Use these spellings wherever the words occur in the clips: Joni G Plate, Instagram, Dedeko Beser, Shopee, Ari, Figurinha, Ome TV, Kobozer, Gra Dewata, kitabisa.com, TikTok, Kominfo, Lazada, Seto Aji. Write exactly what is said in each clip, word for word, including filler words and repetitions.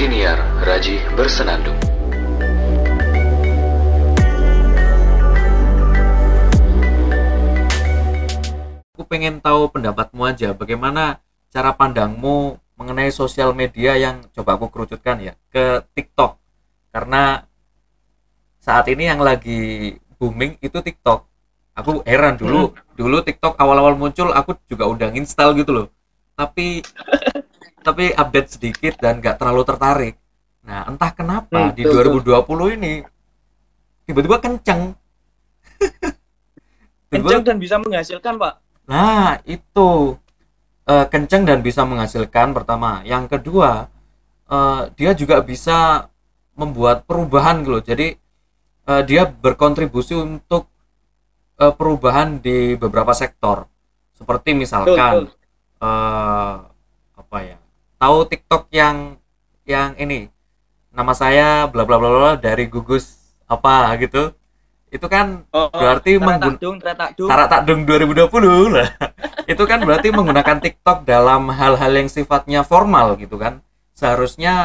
Siniar Raji bersenandung. Aku pengen tahu pendapatmu aja, bagaimana cara pandangmu mengenai sosial media yang coba aku kerucutkan ya ke TikTok, karena saat ini yang lagi booming itu TikTok. Aku heran dulu, hmm. dulu TikTok awal-awal muncul aku juga udah install gitu loh, tapi tapi update sedikit dan gak terlalu tertarik. Nah entah kenapa hmm, di betul. dua ribu dua puluh ini tiba-tiba kenceng kenceng dan bisa menghasilkan, Pak. Nah itu e, kenceng dan bisa menghasilkan pertama. Yang kedua e, dia juga bisa membuat perubahan gitu. Jadi e, dia berkontribusi untuk e, perubahan di beberapa sektor, seperti misalkan e, apa ya, tahu TikTok yang yang ini, nama saya bla bla bla bla dari gugus apa gitu, itu kan oh, oh, berarti menggunakan tarak takdung dua ribu dua puluh lah itu kan berarti menggunakan TikTok dalam hal-hal yang sifatnya formal gitu kan. Seharusnya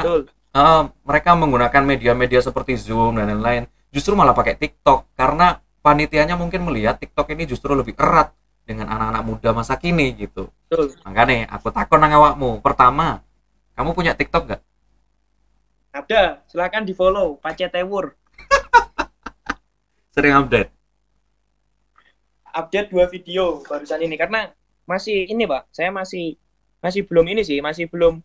uh, mereka menggunakan media-media seperti Zoom dan lain-lain, justru malah pakai TikTok karena panitianya mungkin melihat TikTok ini justru lebih erat dengan anak-anak muda masa kini gitu. Betul. Makanya aku takon nang awakmu. Pertama, kamu punya TikTok nggak? Ada, silahkan di follow Pace Tewur. Sering update. Update dua video barusan ini karena masih ini, Pak. Saya masih masih belum ini sih, masih belum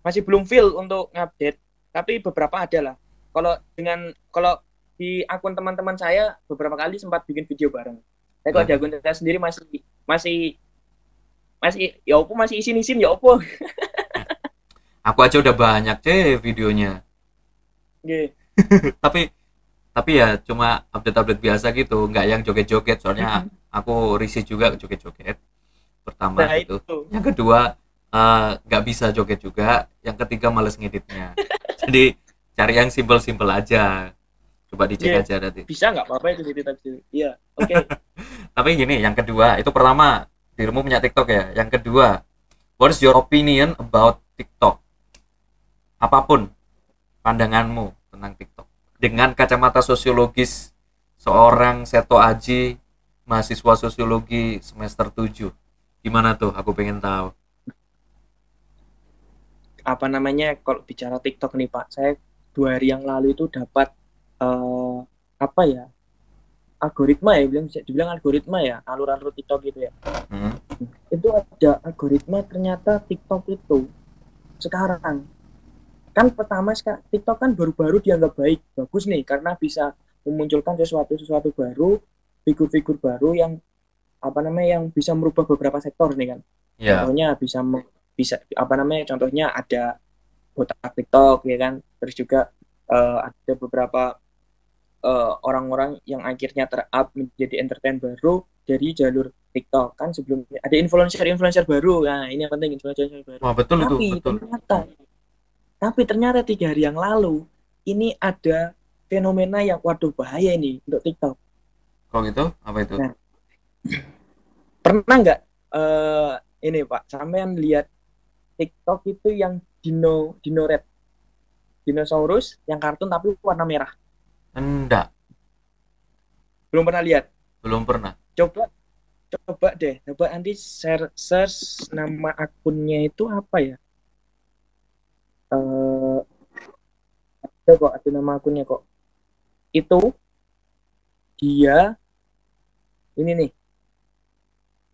masih belum feel untuk ngupdate. Tapi beberapa ada lah. Kalau dengan kalau di akun teman-teman saya beberapa kali sempat bikin video bareng. Saya kalau di akun saya sendiri masih masih masih ya opo masih isin-isin ya opo. Aku aja udah banyak deh videonya. Nggih. tapi tapi ya cuma update-update biasa gitu, nggak yang joget-joget soalnya mm-hmm. aku risih juga joget-joget. Pertama nah, itu. itu. Yang kedua uh, nggak bisa joget juga, yang ketiga males ngeditnya. Jadi cari yang simpel-simpel aja. Coba dicek yeah. aja nanti. Bisa nggak apa-apa itu dititip sini. Iya, oke. Okay. Tapi gini, yang kedua, itu pertama, dirimu punya TikTok ya. Yang kedua, what is your opinion about TikTok? Apapun pandanganmu tentang TikTok. Dengan kacamata sosiologis seorang Seto Aji, mahasiswa sosiologi semester tujuh. Gimana tuh? Aku pengen tahu. Apa namanya, kalau bicara TikTok nih, Pak. Saya dua hari yang lalu itu dapat Uh, apa ya algoritma ya bilang bisa dibilang algoritma ya alur-alur TikTok gitu ya hmm. itu ada algoritma. Ternyata TikTok itu sekarang kan pertama TikTok kan baru-baru dianggap baik bagus nih karena bisa memunculkan sesuatu sesuatu baru, figur-figur baru yang apa namanya yang bisa merubah beberapa sektor nih kan yeah. contohnya bisa bisa apa namanya contohnya ada botak TikTok ya kan, terus juga uh, ada beberapa Uh, orang-orang yang akhirnya ter-up menjadi entertain baru dari jalur TikTok. Kan sebelumnya ada influencer-influencer baru. Nah, ini yang penting, influencer-influencer baru. Wah, betul tapi, itu, betul. Ternyata, tapi ternyata tiga hari yang lalu, ini ada fenomena yang waduh bahaya ini untuk TikTok. Kok gitu? Apa itu? Nah, pernah nggak uh, ini, Pak, sampean lihat TikTok itu yang dino, dino red, dinosaurus yang kartun tapi warna merah? Enggak. Belum pernah lihat? Belum pernah. Coba coba deh, coba nanti share, search nama akunnya itu apa ya? Eh ada kok, ada nama akunnya kok. Itu dia ini nih.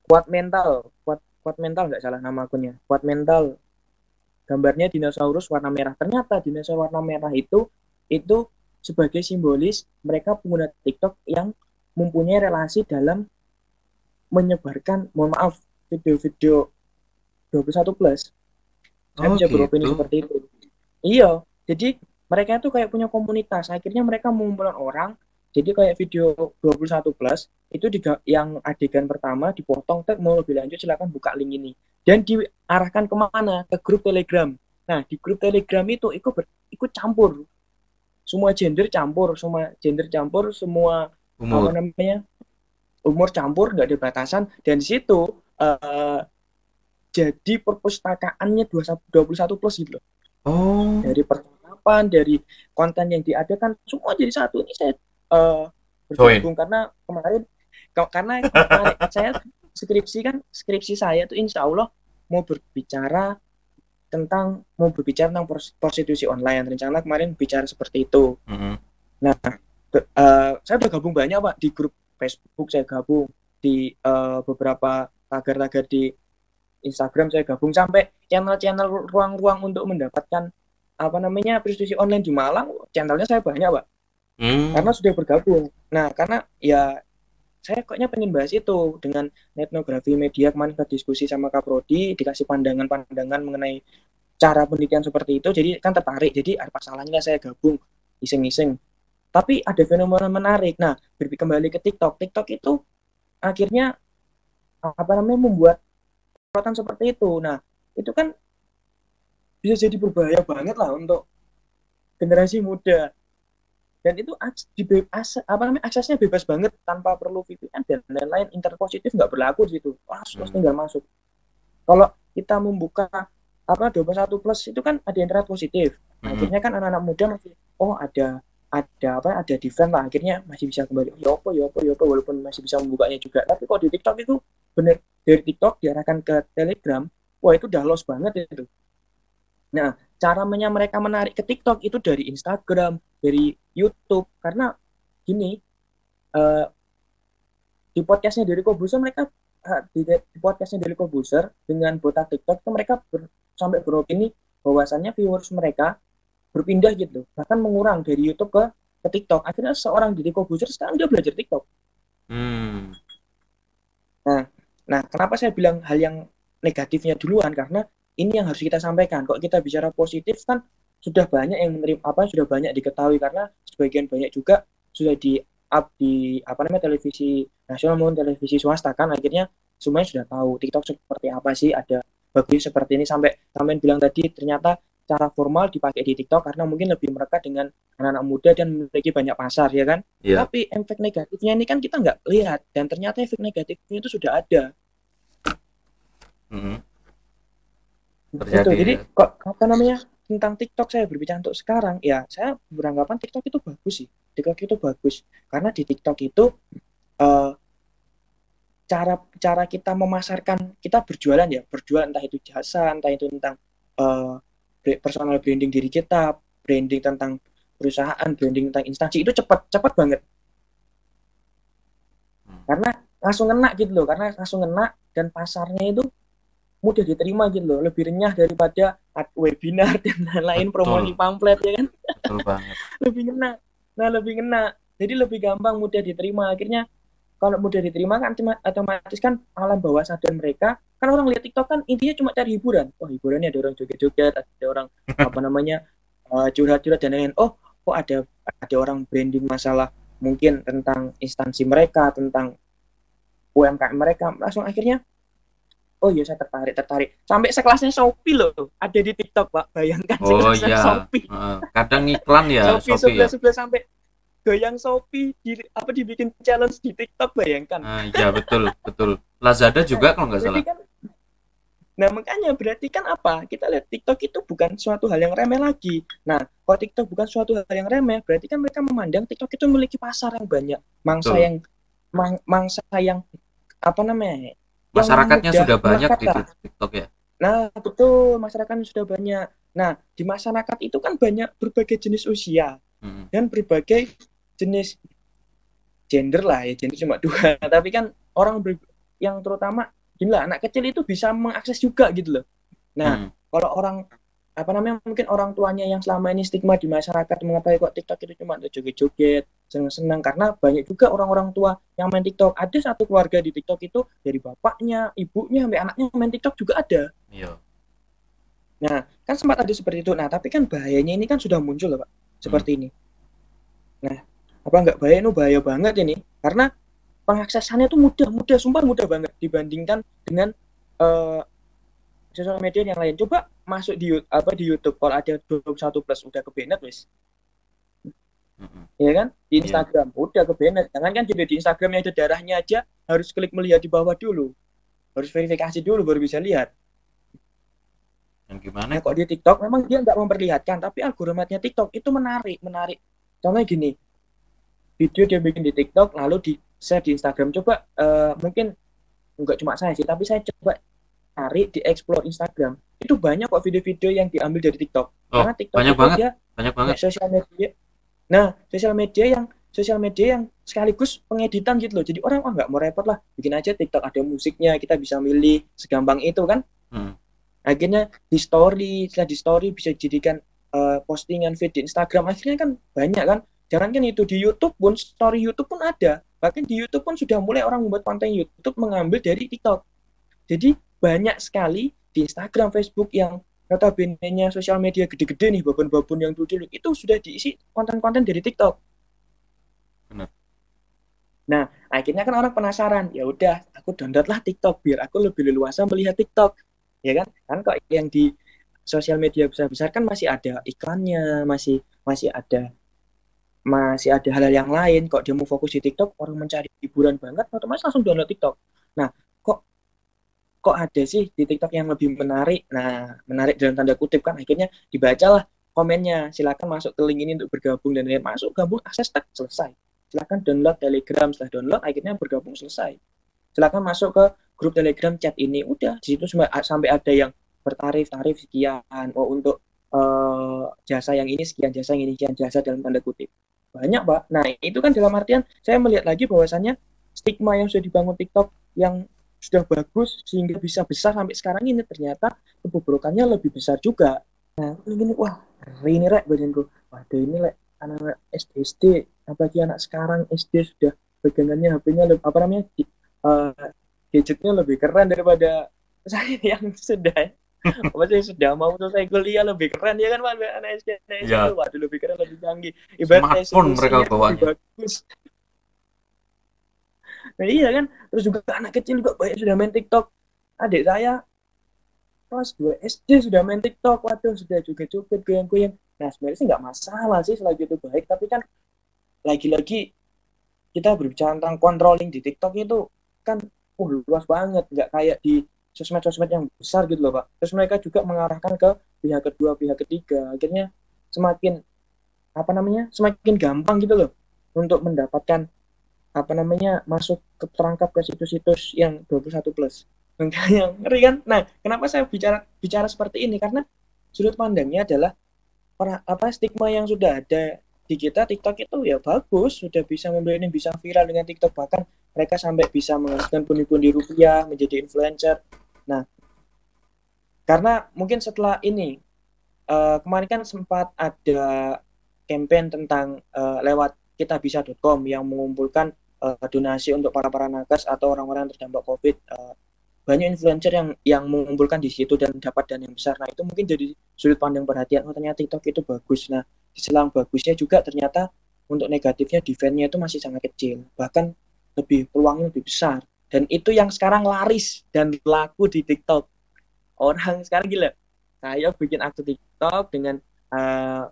Kuat mental, kuat kuat mental enggak salah nama akunnya. Kuat mental. Gambarnya dinosaurus warna merah. Ternyata dinosaurus warna merah itu itu sebagai simbolis mereka pengguna TikTok yang mempunyai relasi dalam menyebarkan, mohon maaf, video-video dua puluh satu plus. Saya oh, bisa gitu. Beropini seperti itu. Iya, jadi mereka itu kayak punya komunitas. Akhirnya mereka mengumpulkan orang. Jadi kayak video dua puluh satu plus itu diga- yang adegan pertama dipotong. Tek, mau lebih lanjut silakan buka link ini. Dan diarahkan kemana? Ke grup Telegram. Nah, di grup Telegram itu ikut ber- ikut campur. Semua gender campur, semua gender campur, semua umur. Apa namanya umur campur, nggak ada batasan. Dan di situ uh, jadi perpustakaannya dua puluh satu plus gitu loh. Oh. Dari percakapan, dari konten yang diadakan, semua jadi satu. Ini saya uh, bergabung karena kemarin karena kemarin saya skripsi kan skripsi saya tuh insya Allah mau berbicara tentang mau berbicara tentang prostitusi online, rencana kemarin bicara seperti itu. Mm-hmm. Nah, be, uh, saya bergabung banyak Pak di grup Facebook, saya gabung di uh, beberapa tagar-tagar di Instagram, saya gabung sampai channel-channel ruang-ruang untuk mendapatkan apa namanya prostitusi online di Malang, channelnya saya banyak Pak. Mm. Karena sudah bergabung. Nah, karena ya saya koknya pengen bahas itu dengan etnografi media. Kemarin kita diskusi sama Kaprodi, dikasih pandangan-pandangan mengenai cara penelitian seperti itu, jadi kan tertarik. Jadi apa salahnya saya gabung iseng-iseng. Tapi ada fenomena menarik. Nah, kembali ke TikTok. TikTok itu akhirnya apa namanya membuat perbuatan seperti itu. Nah, itu kan bisa jadi berbahaya banget lah untuk generasi muda. Dan itu di bebas, apa namanya aksesnya bebas banget tanpa perlu V P N dan lain-lain, interpositif nggak berlaku di situ, langsung hmm. tinggal masuk. Kalau kita membuka apa dua puluh satu plus itu kan ada internet positif, hmm. akhirnya kan anak-anak muda masih oh ada ada apa ada defend lah, akhirnya masih bisa kembali yopo yopo yopo walaupun masih bisa membukanya juga. Tapi kalau di TikTok itu bener dari TikTok diarahkan ke Telegram, wah itu udah los banget itu. Nah, caranya mereka menarik ke TikTok itu dari Instagram, dari YouTube. Karena gini, uh, di podcastnya dari Kobozer mereka uh, di, di podcastnya dari Kobozer dengan botak TikTok itu mereka ber, sampai beropini bahwasannya viewers mereka berpindah gitu, bahkan mengurang dari YouTube ke, ke TikTok. Akhirnya seorang dari Kobozer sekarang dia belajar TikTok. Hmm. Nah, nah kenapa saya bilang hal yang negatifnya duluan, karena ini yang harus kita sampaikan. Kok kita bicara positif kan sudah banyak yang menerima apa sudah banyak diketahui, karena sebagian banyak juga sudah di up di apa namanya televisi nasional maupun televisi swasta kan, akhirnya semuanya sudah tahu TikTok seperti apa sih, ada bagus seperti ini, sampai sampean bilang tadi ternyata cara formal dipakai di TikTok karena mungkin lebih merekat dengan anak-anak muda dan memiliki banyak pasar ya kan. Yeah. Tapi efek negatifnya ini kan kita nggak lihat, dan ternyata efek negatifnya itu sudah ada. Mm-hmm. Terjadi, gitu. Jadi ya. Kok apa namanya tentang TikTok saya berbicara untuk sekarang ya, saya beranggapan TikTok itu bagus sih. TikTok itu bagus karena di TikTok itu uh, cara cara kita memasarkan, kita berjualan ya, berjualan entah itu jasa, entah itu tentang uh, personal branding diri kita, branding tentang perusahaan, branding tentang instansi, itu cepat cepat banget. Hmm. Karena langsung ngena gitu loh, karena langsung ngena dan pasarnya itu mudah diterima gitu loh, lebih renyah daripada webinar dan lain-lain, promosi pamflet ya kan. Betul banget. Lebih ngena. Nah, lebih ngena. Jadi lebih gampang, mudah diterima. Akhirnya kalau mudah diterima kan otomatis kan alam bawah sadar mereka, kan orang lihat TikTok kan intinya cuma cari hiburan. Oh, hiburannya ada orang joget-joget, ada orang apa namanya uh, curhat-curhat dan lain-lain. Oh, kok ada ada orang branding masalah mungkin tentang instansi mereka, tentang U M K M mereka. Langsung akhirnya oh iya saya tertarik, tertarik. Sampai sekelasnya Shopee loh, ada di TikTok Pak, bayangkan oh, sekelasnya iya. Shopee. Uh, kadang iklan ya Shopee, Shopee sebelah-sebelah ya? Sampai goyang Shopee, di, apa dibikin challenge di TikTok, bayangkan. Uh, iya betul, betul. Lazada juga kalau nggak salah. Kan, nah makanya berarti kan apa, kita lihat TikTok itu bukan suatu hal yang remeh lagi. Nah kalau TikTok bukan suatu hal yang remeh, berarti kan mereka memandang TikTok itu memiliki pasar yang banyak. Mangsa betul. yang, mang, mangsa yang, apa namanya, masyarakatnya sudah banyak di TikTok ya. Nah betul, masyarakatnya sudah banyak. Nah di masyarakat itu kan banyak berbagai jenis usia hmm. dan berbagai jenis gender lah ya, gender cuma dua. Tapi kan orang ber- yang terutama gini lah, anak kecil itu bisa mengakses juga gitu loh. Nah hmm. kalau orang apa namanya mungkin orang tuanya yang selama ini stigma di masyarakat mengetahui kok TikTok itu cuma joget-joget, senang-senang, karena banyak juga orang-orang tua yang main TikTok. Ada satu keluarga di TikTok itu dari bapaknya, ibunya, sampai anaknya main TikTok juga ada. Iya. Nah, kan sempat ada seperti itu. Nah, tapi kan bahayanya ini kan sudah muncul loh, Pak. Seperti hmm. ini. Nah, apa nggak bahaya? Ini bahaya banget ini. Karena pengaksesannya itu mudah-mudah, sumpah mudah banget dibandingkan dengan uh, sosial media yang lain. Coba masuk di apa di YouTube, kalau ada dua puluh satu plus udah ke banned wis. Mm-hmm. Ya kan? Di Instagram yeah. udah ke banned. Jangan kan jadi di Instagram yang ada darahnya aja harus klik melihat di bawah dulu. Harus verifikasi dulu baru bisa lihat. Yang Gimana? Nah, kok di TikTok memang dia nggak memperlihatkan, tapi algoritmanya TikTok itu menarik, menarik. Contohnya gini, video dia bikin di TikTok, lalu di share di Instagram. Coba uh, mungkin nggak cuma saya sih, tapi saya coba cari di explore Instagram. Itu banyak kok video-video yang diambil dari TikTok. Oh, karena TikTok banyak banget. Dia, banyak banget. Ya, sosial media. Nah, sosial media yang sosial media yang sekaligus pengeditan gitu loh. Jadi orang, oh nggak mau repot lah, bikin aja TikTok ada musiknya, kita bisa milih segampang itu kan. Hmm. Akhirnya di story, setelah di story bisa dijadikan uh, postingan feed di Instagram. Akhirnya kan banyak kan. Jangankan itu, di YouTube pun, story YouTube pun ada. Bahkan di YouTube pun sudah mulai orang membuat konten YouTube mengambil dari TikTok. Jadi banyak sekali di Instagram, Facebook yang kata benenya sosial media gede-gede nih, babon-babon yang dulu itu sudah diisi konten-konten dari TikTok. Benar. Nah, akhirnya kan orang penasaran. Ya udah, aku downloadlah TikTok biar aku lebih leluasa melihat TikTok. Ya kan? Kan kok yang di sosial media besar-besar kan masih ada iklannya, masih masih ada masih ada hal-hal yang lain. Kok dia mau fokus di TikTok, orang mencari hiburan banget, otomatis langsung download TikTok. Nah, kok kok ada sih di TikTok yang lebih menarik? Nah, menarik dalam tanda kutip kan, akhirnya dibacalah komennya. Silakan masuk ke link ini untuk bergabung, dan masuk gabung, akses tag, selesai. Silakan download Telegram, setelah download akhirnya bergabung, selesai. Silakan masuk ke grup Telegram chat ini, udah di situ sampai ada yang bertarif-tarif sekian. Oh, untuk Uh, jasa yang ini sekian, jasa yang ini sekian, jasa dalam tanda kutip banyak pak. Nah itu kan dalam artian saya melihat lagi bahwasannya stigma yang sudah dibangun TikTok yang sudah bagus sehingga bisa besar sampai sekarang ini, ternyata kebobrokannya lebih besar juga. Nah ini wah ini rek badanku, waduh ini rek anak S D S D, apalagi anak sekarang S D sudah pegangannya H P-nya apa namanya uh, gadgetnya lebih keren daripada saya yang sudah maksudnya sudah mau selesai kuliah, lebih keren ya kan Pak, anak S D, anak S D ya. Waduh lebih keren, lebih canggih, ibaratnya smartphone mereka bawanya bagus. Nah iya kan, terus juga anak kecil juga banyak sudah main TikTok. Adik saya kelas dua S D sudah main TikTok, waduh sudah joget-joget, goyang-goyang. Nah sebenarnya sih nggak masalah sih selagi itu baik, tapi kan lagi-lagi kita berbicara tentang controlling di TikTok itu kan uh luas banget, nggak kayak di sosmed-sosmed yang besar gitu loh Pak. Terus mereka juga mengarahkan ke pihak kedua, pihak ketiga. Akhirnya semakin apa namanya? semakin gampang gitu loh untuk mendapatkan apa namanya? masuk ke perangkap ke situs-situs yang dua puluh satu plus. Yang ngeri kan? Nah, kenapa saya bicara bicara seperti ini? Karena sudut pandangnya adalah para, apa stigma yang sudah ada di kita TikTok itu ya bagus, sudah bisa membeli ini, bisa viral dengan TikTok, bahkan mereka sampai bisa menghasilkan pundi-pundi rupiah menjadi influencer. Nah, karena mungkin setelah ini, uh, kemarin kan sempat ada campaign tentang uh, lewat kitabisa dot com yang mengumpulkan uh, donasi untuk para-para nakes atau orang-orang yang terdampak COVID. Uh, banyak influencer yang yang mengumpulkan di situ dan dapat dana yang besar. Nah, itu mungkin jadi sudut pandang perhatian. Oh, ternyata TikTok itu bagus. Nah, diselang bagusnya juga ternyata untuk negatifnya, defense-nya itu masih sangat kecil. Bahkan lebih peluangnya lebih besar. Dan itu yang sekarang laris dan laku di TikTok. Orang sekarang gila. Saya bikin akun TikTok dengan uh,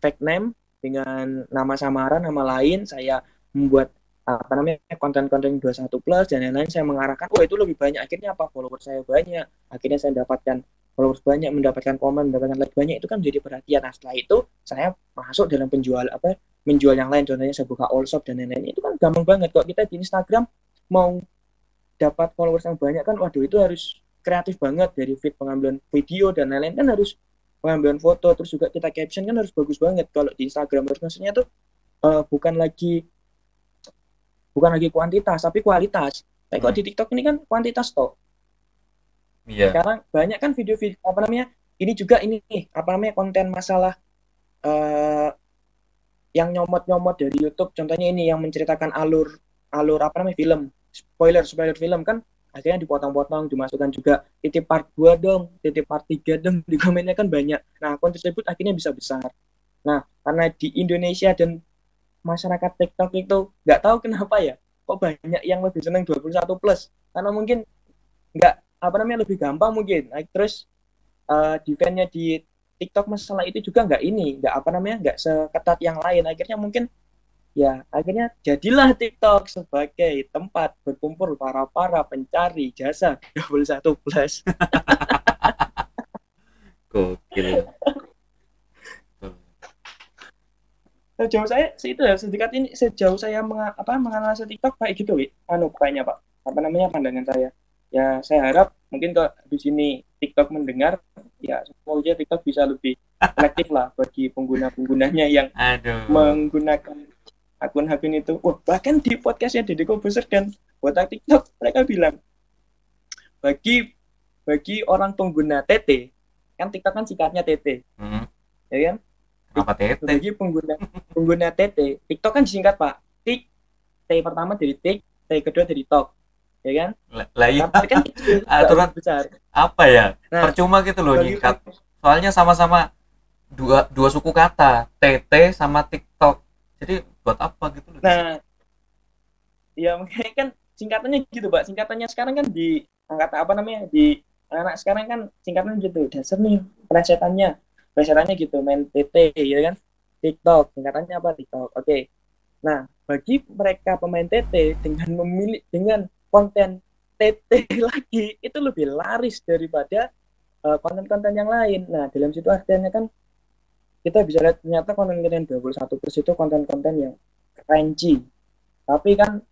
fake name, dengan nama samaran, nama lain. Saya membuat uh, apa namanya konten-konten dua puluh satu plus dan lain-lain. Saya mengarahkan, oh itu lebih banyak. Akhirnya apa? Followers saya banyak. Akhirnya saya mendapatkan followers banyak, mendapatkan komen, mendapatkan like banyak. Itu kan menjadi perhatian. Nah, setelah itu saya masuk dalam penjual apa? menjual yang lain. Contohnya saya buka all shop dan lain-lain. Itu kan gampang banget. Kalau kita di Instagram mau dapat followers yang banyak kan, waduh itu harus kreatif banget dari feed pengambilan video dan lain-lain, kan harus pengambilan foto, terus juga kita caption kan harus bagus banget kalau di Instagram. Terus maksudnya tuh uh, bukan lagi bukan lagi kuantitas tapi kualitas. Tapi hmm. kalau di TikTok ini kan kuantitas toh. Yeah. Sekarang banyak kan video-video apa namanya ini juga ini nih apa namanya konten masalah uh, yang nyomot-nyomot dari YouTube. Contohnya ini yang menceritakan alur alur apa namanya film. Spoiler, spoiler film kan akhirnya dipotong-potong, dimasukkan juga titip part dua dong, titip part tiga dong, di komennya kan banyak. Nah, konten tersebut akhirnya bisa besar. Nah, karena di Indonesia dan masyarakat TikTok itu nggak tahu kenapa ya, kok banyak yang lebih seneng dua puluh satu plus. Karena mungkin nggak, apa namanya, lebih gampang mungkin. Nah, terus uh, defense-nya di TikTok masalah itu juga nggak ini, nggak apa namanya, nggak seketat yang lain. Akhirnya mungkin ya, akhirnya jadilah TikTok sebagai tempat berkumpul para-para pencari jasa dua puluh satu plus. sejauh saya itu ya, sedekat ini sejauh saya menga, apa menganalisa TikTok kayak gitu, Wi. Anu kayaknya, Pak. Apa namanya pandangan saya? Ya, saya harap mungkin kalau di sini TikTok mendengar, ya semoga TikTok bisa lebih selektif lah bagi pengguna-penggunanya yang Aduh. menggunakan akun-akun itu. Wah, bahkan di podcastnya Dedeko Beser dan Botak TikTok mereka bilang bagi bagi orang pengguna T T, kan TikTok kan singkatnya T T. Mm-hmm. Ya kan? Apa T T? Bagi pengguna pengguna T T, TikTok kan disingkat, Pak. Tik, T pertama dari tik, T kedua dari tok. Ya kan? Lah iya. Tapi kan aturan besar. Apa ya? Nah, percuma gitu loh nyingkat. Soalnya sama-sama dua dua suku kata, T T sama TikTok. Jadi buat apa gitu loh. Nah. Ya makanya kan singkatannya gitu, Pak. Singkatannya sekarang kan di kata apa namanya? Di anak sekarang kan singkatan gitu, dasar nih presetannya, presetannya gitu, main T T gitu kan, TikTok, singkatannya apa TikTok, oke. Okay. Nah, bagi mereka pemain T T dengan memilih dengan konten T T lagi itu lebih laris daripada uh, konten-konten yang lain. Nah, dalam situ artinya kan kita bisa lihat ternyata konten-konten dua puluh satu plus itu konten-konten yang crunchy, tapi kan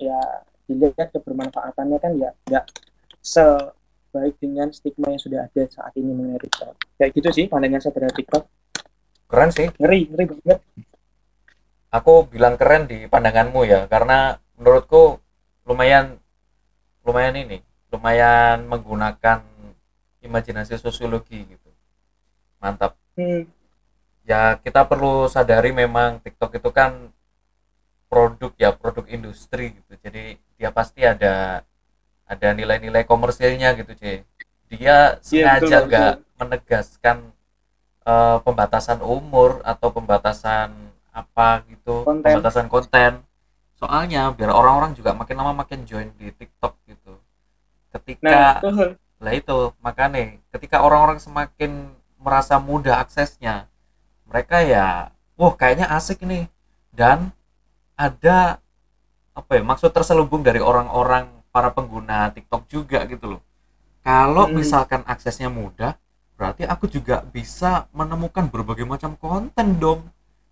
ya dilihat kebermanfaatannya kan ya nggak se baik dengan stigma yang sudah ada saat ini mengenai TikTok. Kayak gitu sih pandangan saya terhadap TikTok. Keren sih. Ngeri, ngeri banget. Aku bilang keren di pandanganmu ya, karena menurutku lumayan lumayan ini, lumayan menggunakan imajinasi sosiologi gitu. Mantap. Hmm. Ya kita perlu sadari memang TikTok itu kan produk ya, produk industri gitu. Jadi dia pasti ada ada nilai-nilai komersilnya gitu, C. Dia sengaja nggak yeah, menegaskan uh, pembatasan umur atau pembatasan apa gitu, konten. Pembatasan konten. Soalnya biar orang-orang juga makin lama makin join di TikTok gitu. Ketika nah, lah itu makanya ketika orang-orang semakin merasa mudah aksesnya, mereka ya, wah kayaknya asik nih. Dan ada apa ya maksud terselubung dari orang-orang para pengguna TikTok juga gitu loh. Kalau hmm. misalkan aksesnya mudah, berarti aku juga bisa menemukan berbagai macam konten dong.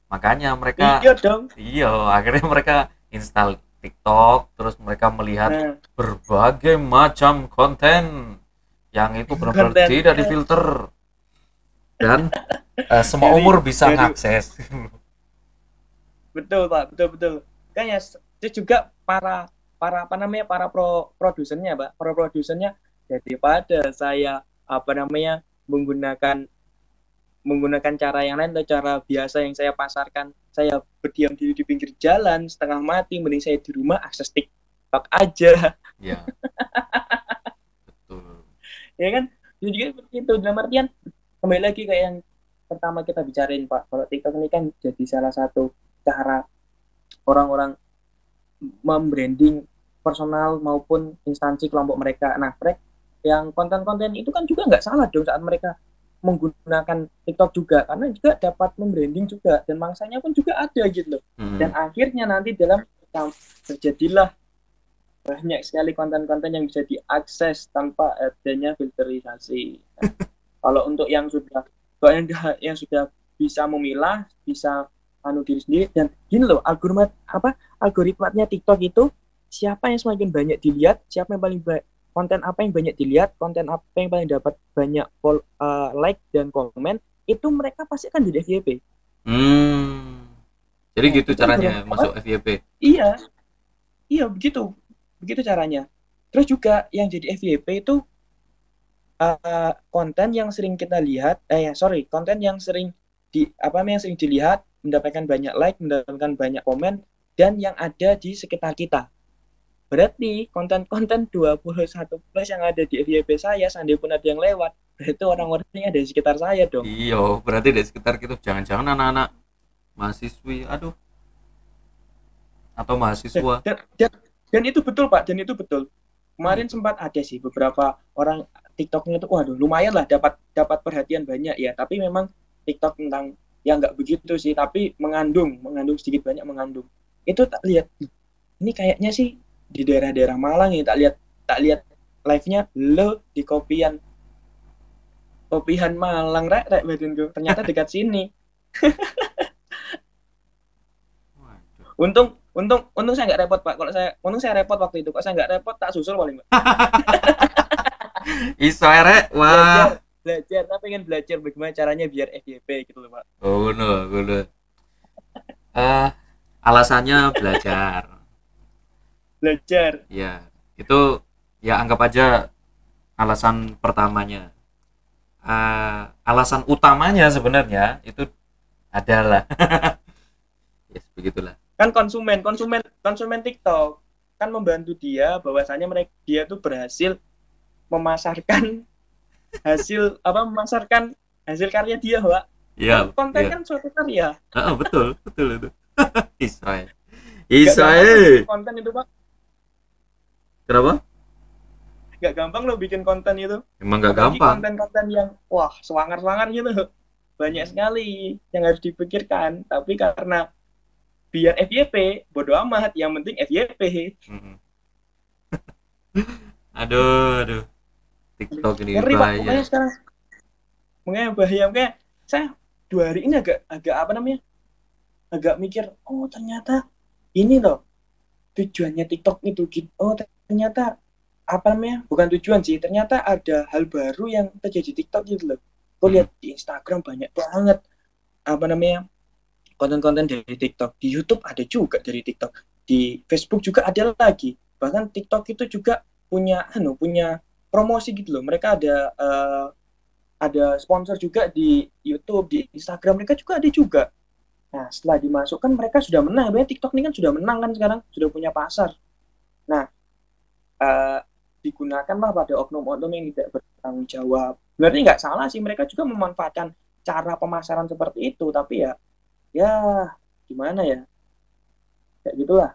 Makanya mereka iya dong. Iya, akhirnya mereka install TikTok, terus mereka melihat nah. berbagai macam konten yang itu benar-benar tidak difilter. Dan uh, semua jadi, umur bisa jadi, mengakses. Betul, Pak. Betul, betul. Kan ya itu juga para para apa namanya para pro produsennya, Pak. Para produsennya daripada saya apa namanya menggunakan menggunakan cara yang lain atau cara biasa yang saya pasarkan, saya berdiam diri di pinggir jalan setengah mati, mending saya di rumah akses TikTok aja. Ya. Betul. Ya kan? Jadi seperti itu dalam artian kembali lagi kayak yang pertama kita bicarain, Pak. Kalau TikTok ini kan jadi salah satu cara orang-orang membranding personal maupun instansi kelompok mereka. Nah, mereka yang konten-konten itu kan juga nggak salah dong saat mereka menggunakan TikTok juga, karena juga dapat membranding juga dan mangsanya pun juga ada gitu. Hmm. Dan akhirnya nanti dalam terjadilah banyak sekali konten-konten yang bisa diakses tanpa adanya filterisasi. Nah, kalau untuk yang sudah kalau yang, yang sudah bisa memilah, bisa anu diri sendiri dan gini loh algoritma apa algoritmanya TikTok itu siapa yang semakin banyak dilihat, siapa yang paling ba- konten apa yang banyak dilihat, konten apa yang paling dapat banyak pol, uh, like dan komen itu mereka pasti akan jadi F Y P. Hmm. Jadi nah, gitu caranya berapa, masuk F Y P. Iya. Iya begitu. Begitu caranya. Terus juga yang jadi F Y P itu uh, konten yang sering kita lihat, eh sorry konten yang sering di apa namanya sering dilihat, mendapatkan banyak like, mendapatkan banyak komen, dan yang ada di sekitar kita. Berarti konten-konten dua puluh satu plus yang ada di F Y P saya, seandainya pun ada yang lewat, berarti orang-orang yang ada di sekitar saya dong. Iya, berarti di sekitar kita, jangan-jangan anak-anak mahasiswi, aduh, atau mahasiswa. Dan, dan, dan itu betul, Pak, dan itu betul. Kemarin hmm. sempat ada sih beberapa orang TikToknya itu, waduh, lumayan lah dapat dapat perhatian banyak ya, tapi memang TikTok tentang ya nggak begitu sih, tapi mengandung, mengandung sedikit banyak mengandung. Itu tak lihat, ini kayaknya sih di daerah-daerah Malang ya, tak lihat, tak lihat live-nya lo di kopian, kopian Malang rek rek badanku, ternyata dekat sini. Untung, untung, untung saya nggak repot Pak. Kalau saya, untung saya repot waktu itu. Kalau saya nggak repot, tak susul paling Pak. Iso erek, wah. Belajar, belajar. Saya pengen belajar bagaimana caranya biar F Y P gitu loh Pak. Oh no, no, no. Uh, alasannya belajar. Belajar. Ya, itu ya anggap aja alasan pertamanya. Uh, alasan utamanya sebenarnya itu adalah yes, begitulah. Kan konsumen, konsumen, konsumen TikTok kan membantu dia bahwasanya mereka dia tuh berhasil memasarkan hasil apa memasarkan hasil karya dia, Pak. Iya. Konten ya. Kan suatu karya. Heeh, oh, betul, betul itu. Israel. Israel. Konten itu, Pak. Kenapa? Gak gampang lo bikin konten itu. Emang gak apalagi gampang. Konten-konten yang wah sewangar-sewangar gitu banyak sekali yang harus dipikirkan. Tapi karena biar F Y P bodo amat, yang penting F Y P. Mm-hmm. Aduh, aduh. TikTok ini ngeri, bahaya. Pak, makanya sekarang makanya bahaya. Makanya saya dua hari ini agak agak apa namanya agak mikir. Oh ternyata ini loh tujuannya TikTok itu. Oh ternyata apa namanya bukan tujuan sih, ternyata ada hal baru yang terjadi TikTok gitu loh. Kau lihat di Instagram banyak banget apa namanya konten-konten dari TikTok, di YouTube ada juga dari TikTok, di Facebook juga ada lagi. Bahkan TikTok itu juga punya anu punya promosi gitu loh. Mereka ada uh, ada sponsor juga di YouTube, di Instagram mereka juga ada juga. Nah setelah dimasukkan mereka sudah menang. Banyak TikTok ini kan sudah menang kan sekarang, sudah punya pasar. Nah uh, digunakanlah pada oknum-oknum yang tidak bertanggung jawab. Sebenarnya nggak salah sih, mereka juga memanfaatkan cara pemasaran seperti itu, tapi ya, ya gimana ya, kayak gitulah.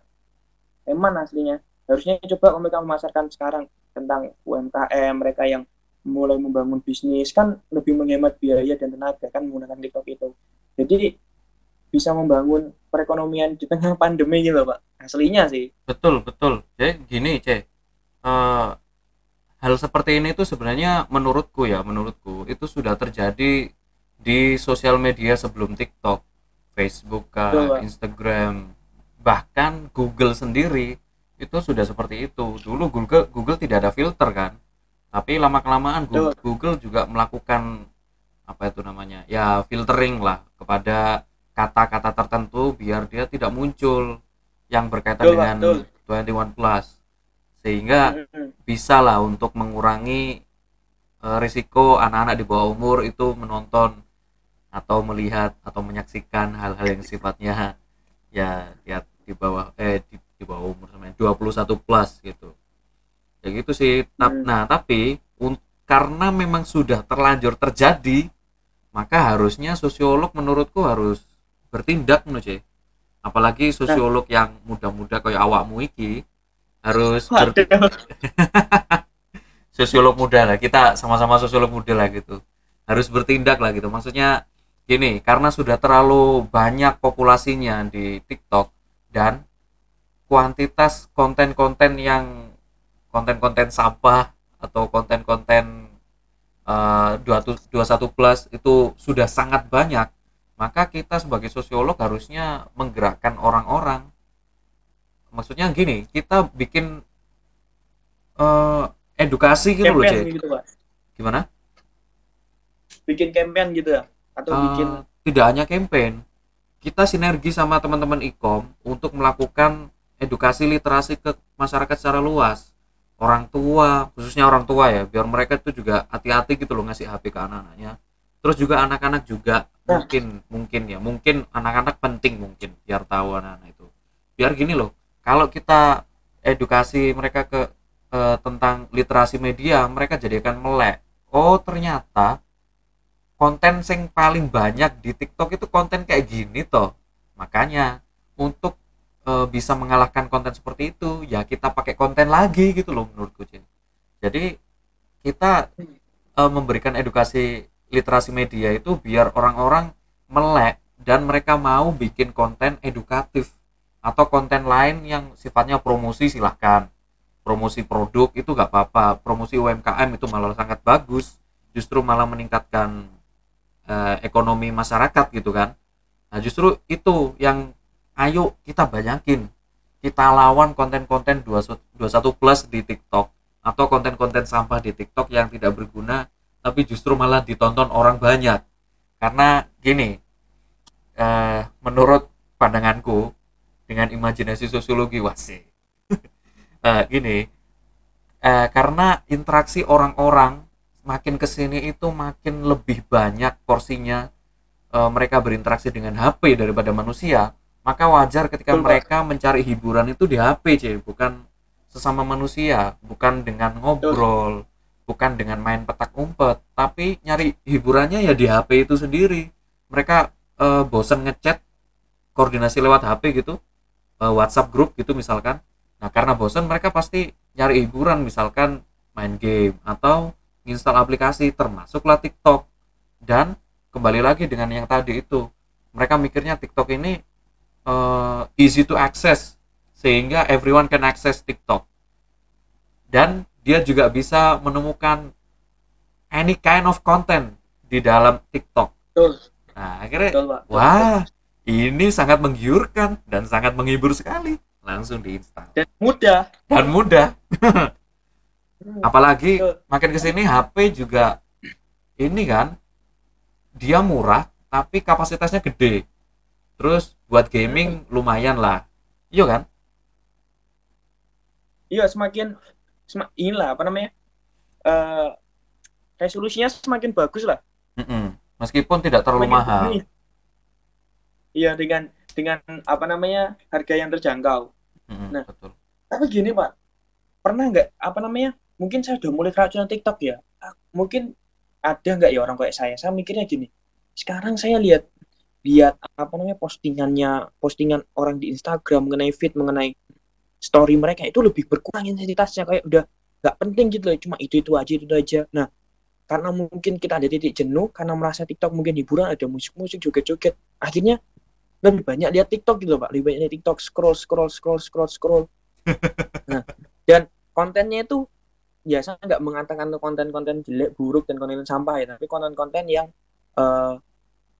Eman aslinya. Harusnya coba kalau mereka memasarkan sekarang tentang U M K M, mereka yang mulai membangun bisnis kan lebih menghemat biaya dan tenaga kan menggunakan TikTok itu. Jadi bisa membangun perekonomian di tengah pandemi gitu Pak. Aslinya sih. Betul betul. Jadi gini Cek. Uh, hal seperti ini tuh sebenarnya menurutku ya menurutku itu sudah terjadi di sosial media sebelum TikTok, Facebook, kan, Instagram, bahkan Google sendiri itu sudah seperti itu. Dulu Google Google tidak ada filter kan, tapi lama kelamaan Google, Google juga melakukan apa itu namanya ya filtering lah kepada kata-kata tertentu biar dia tidak muncul yang berkaitan Duh, dengan dua puluh satu plus. Sehingga bisa lah untuk mengurangi uh, risiko anak-anak di bawah umur itu menonton atau melihat atau menyaksikan hal-hal yang sifatnya ya lihat di bawah eh di, di bawah umur namanya dua puluh satu plus gitu ya gitu sih. hmm. Nah tapi un- karena memang sudah terlanjur terjadi, maka harusnya sosiolog menurutku harus bertindak menurut, apalagi sosiolog yang muda-muda kayak awakmu iki harus ber... sosiolog muda lah, kita sama-sama sosiolog muda lah gitu, harus bertindak lah gitu. Maksudnya gini, karena sudah terlalu banyak populasinya di TikTok dan kuantitas konten-konten yang konten-konten sampah atau konten-konten uh, dua puluh satu plus itu sudah sangat banyak, maka kita sebagai sosiolog harusnya menggerakkan orang-orang. Maksudnya gini, kita bikin uh, edukasi gitu loh, Cek. Gitu, gimana? Bikin campaign gitu ya? Atau uh, bikin... Tidak hanya campaign, kita sinergi sama teman-teman ikom untuk melakukan edukasi literasi ke masyarakat secara luas. Orang tua, khususnya orang tua ya, biar mereka itu juga hati-hati gitu loh ngasih H P ke anak-anaknya. Terus juga anak-anak juga nah. mungkin, mungkin ya, mungkin anak-anak penting mungkin biar tahu anak-anak itu. Biar gini loh. Kalau kita edukasi mereka ke e, tentang literasi media, mereka jadi akan melek. Oh ternyata konten yang paling banyak di TikTok itu konten kayak gini toh. Makanya untuk e, bisa mengalahkan konten seperti itu, ya kita pakai konten lagi gitu loh menurutku. Jadi kita e, memberikan edukasi literasi media itu biar orang-orang melek dan mereka mau bikin konten edukatif. Atau konten lain yang sifatnya promosi silahkan, promosi produk itu gak apa-apa, promosi U M K M itu malah sangat bagus, justru malah meningkatkan eh, ekonomi masyarakat gitu kan. Nah justru itu yang Ayo kita banyakin, kita lawan konten-konten dua puluh satu plus di TikTok atau konten-konten sampah di TikTok yang tidak berguna tapi justru malah ditonton orang banyak. Karena gini, eh, menurut pandanganku dengan imajinasi sosiologi wasi eh, gini eh, karena interaksi orang-orang makin kesini itu makin lebih banyak porsinya eh, mereka berinteraksi dengan H P daripada manusia, maka wajar ketika mereka mencari hiburan itu di H P cuy, bukan sesama manusia, bukan dengan ngobrol, bukan dengan main petak umpet, tapi nyari hiburannya ya di H P itu sendiri. Mereka e, bosan ngechat, koordinasi lewat H P gitu, e, WhatsApp grup gitu misalkan. Nah karena bosan mereka pasti nyari hiburan, misalkan main game atau install aplikasi, termasuklah TikTok. Dan kembali lagi dengan yang tadi itu, mereka mikirnya TikTok ini e, easy to access, sehingga everyone can access TikTok. Dan dia juga bisa menemukan any kind of content di dalam TikTok. Betul. Nah akhirnya, betul, Pak. Wah, ini sangat menggiurkan dan sangat menghibur sekali. Langsung diinstal. Dan mudah. Dan mudah. Apalagi betul. Makin kesini H P juga ini kan, dia murah tapi kapasitasnya gede. Terus buat gaming lumayan lah. Iya kan? Iya, semakin semak inilah apa namanya uh, resolusinya semakin bagus lah, mm-mm. meskipun tidak terlalu semakin mahal. Iya, dengan dengan apa namanya harga yang terjangkau. Mm-mm, nah, betul. Tapi gini Pak, pernah nggak apa namanya? Mungkin saya udah mulai keracunan TikTok ya. Mungkin ada nggak ya orang kayak saya? Saya mikirnya gini. Sekarang saya lihat lihat apa namanya postingannya postingan orang di Instagram mengenai feed mengenai story mereka itu lebih berkurang intensitasnya, kayak udah gak penting gitu loh, cuma itu-itu aja, itu aja. Nah, karena mungkin kita ada titik jenuh, karena merasa TikTok mungkin hiburan, ada musik-musik, joget-joget. Akhirnya lebih banyak lihat TikTok gitu loh, Pak. Lebih banyak lihat TikTok, scroll, scroll, scroll, scroll, scroll. Nah, dan kontennya itu, ya saya gak mengatakan konten-konten jelek, buruk, dan konten sampah ya, tapi konten-konten yang uh,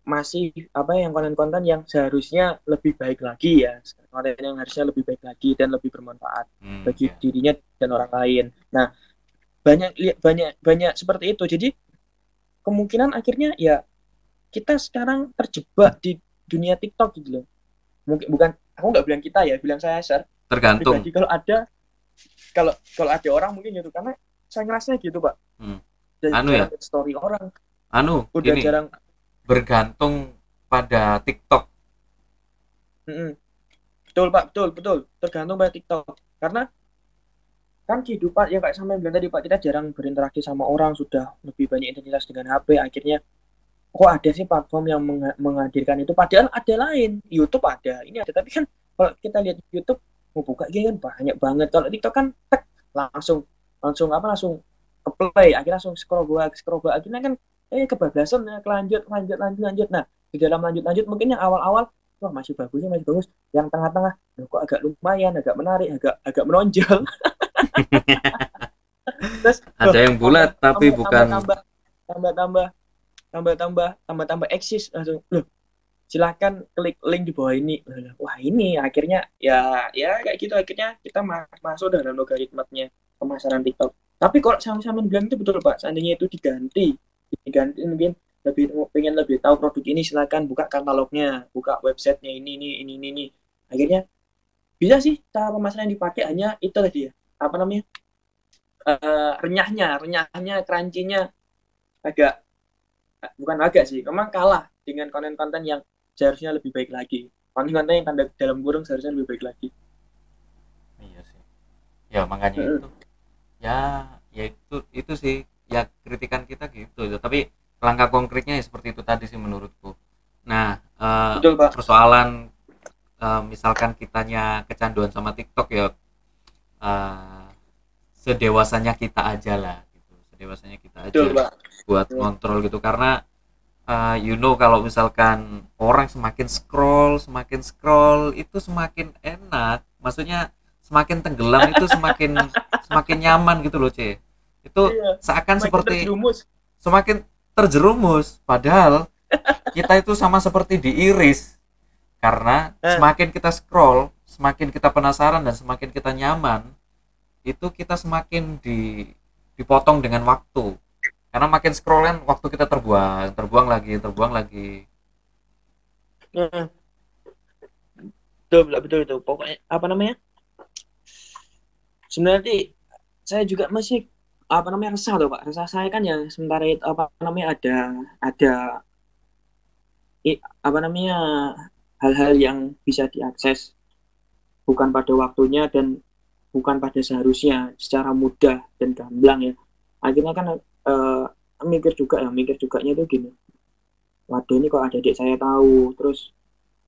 masih, apa yang konten-konten yang seharusnya lebih baik lagi ya. Konten yang harusnya lebih baik lagi dan lebih bermanfaat hmm, bagi yeah. dirinya dan orang lain. Nah, banyak banyak banyak seperti itu. Jadi kemungkinan akhirnya ya kita sekarang terjebak di dunia TikTok gitu loh. Mungkin bukan aku nggak bilang kita ya, bilang saya share. Tergantung. Pribadi, kalau ada kalau kalau ada orang mungkin gitu, karena saya ngerasanya gitu, Pak. Hmm. Dan anu ya. Story orang. Anu, udah gini. Jarang bergantung pada TikTok. Hmm. Betul Pak, betul, betul. Tergantung pada TikTok. Karena kan kehidupan, yang kayak sampai bilang tadi Pak, kita jarang berinteraksi sama orang, sudah lebih banyak intensitas dengan H P, akhirnya kok ada sih platform yang meng- menghadirkan itu, padahal ada lain. YouTube ada, ini ada. Tapi kan kalau kita lihat YouTube, mau buka gini kan banyak banget. Kalau TikTok kan tek, langsung, langsung apa, langsung ke play, akhirnya langsung scroll back, scroll back. Akhirnya kan, eh kebablasan, lanjut, lanjut, lanjut, lanjut. Nah, di dalam lanjut-lanjut mungkin yang awal-awal, wah masih bagus masih bagus, yang tengah-tengah loh, kok agak lumayan, agak menarik, agak agak menonjol. Terus, ada loh, yang bulat tambah, tapi tambah, bukan tambah-tambah tambah-tambah tambah-tambah eksis langsung loh, silakan klik link di bawah ini. Wah ini akhirnya ya ya kayak gitu, akhirnya kita masuk dalam logaritmanya pemasaran TikTok. Tapi kalau sama-sama bilang itu betul Pak, seandainya itu diganti diganti mungkin lebih pengen lebih tahu produk ini, silakan buka katalognya, buka websitenya ini ini ini ini ini. Akhirnya bisa sih cara pemasaran yang dipakai hanya itu tadi ya, apa namanya uh, renyahnya renyahnya crunchy-nya agak bukan agak sih, memang kalah dengan konten-konten yang seharusnya lebih baik lagi, konten-konten yang tanda dalam kurung seharusnya lebih baik lagi. Iya sih ya, makanya uh. itu ya ya itu itu sih ya kritikan kita gitu, tapi langkah konkretnya ya seperti itu tadi sih menurutku. Nah, eh, betul, Pak. Persoalan eh, misalkan kitanya kecanduan sama TikTok ya, eh, sedewasanya kita aja lah, gitu. Sedewasanya kita aja betul, buat betul. Kontrol gitu, karena eh, you know kalau misalkan orang semakin scroll, semakin scroll itu semakin enak, maksudnya semakin tenggelam itu semakin semakin nyaman gitu loh C. Itu iya, seakan seperti terjumus. Semakin terjerumus, padahal kita itu sama seperti diiris. Karena eh. semakin kita scroll, semakin kita penasaran dan semakin kita nyaman, itu kita semakin di, dipotong dengan waktu. Karena makin scrollan, waktu kita terbuang, terbuang lagi, terbuang lagi. Hmm. Betul, betul, betul. Pokoknya apa namanya? Sebenarnya saya juga masih apa namanya resah loh Pak. Resah saya kan yang sementara itu apa namanya ada ada i, apa namanya hal-hal yang bisa diakses bukan pada waktunya dan bukan pada seharusnya secara mudah dan gamblang ya. Akhirnya kan eh, mikir juga ya, mikir juganya itu gini. Waduh ini kok ada adik saya tahu, terus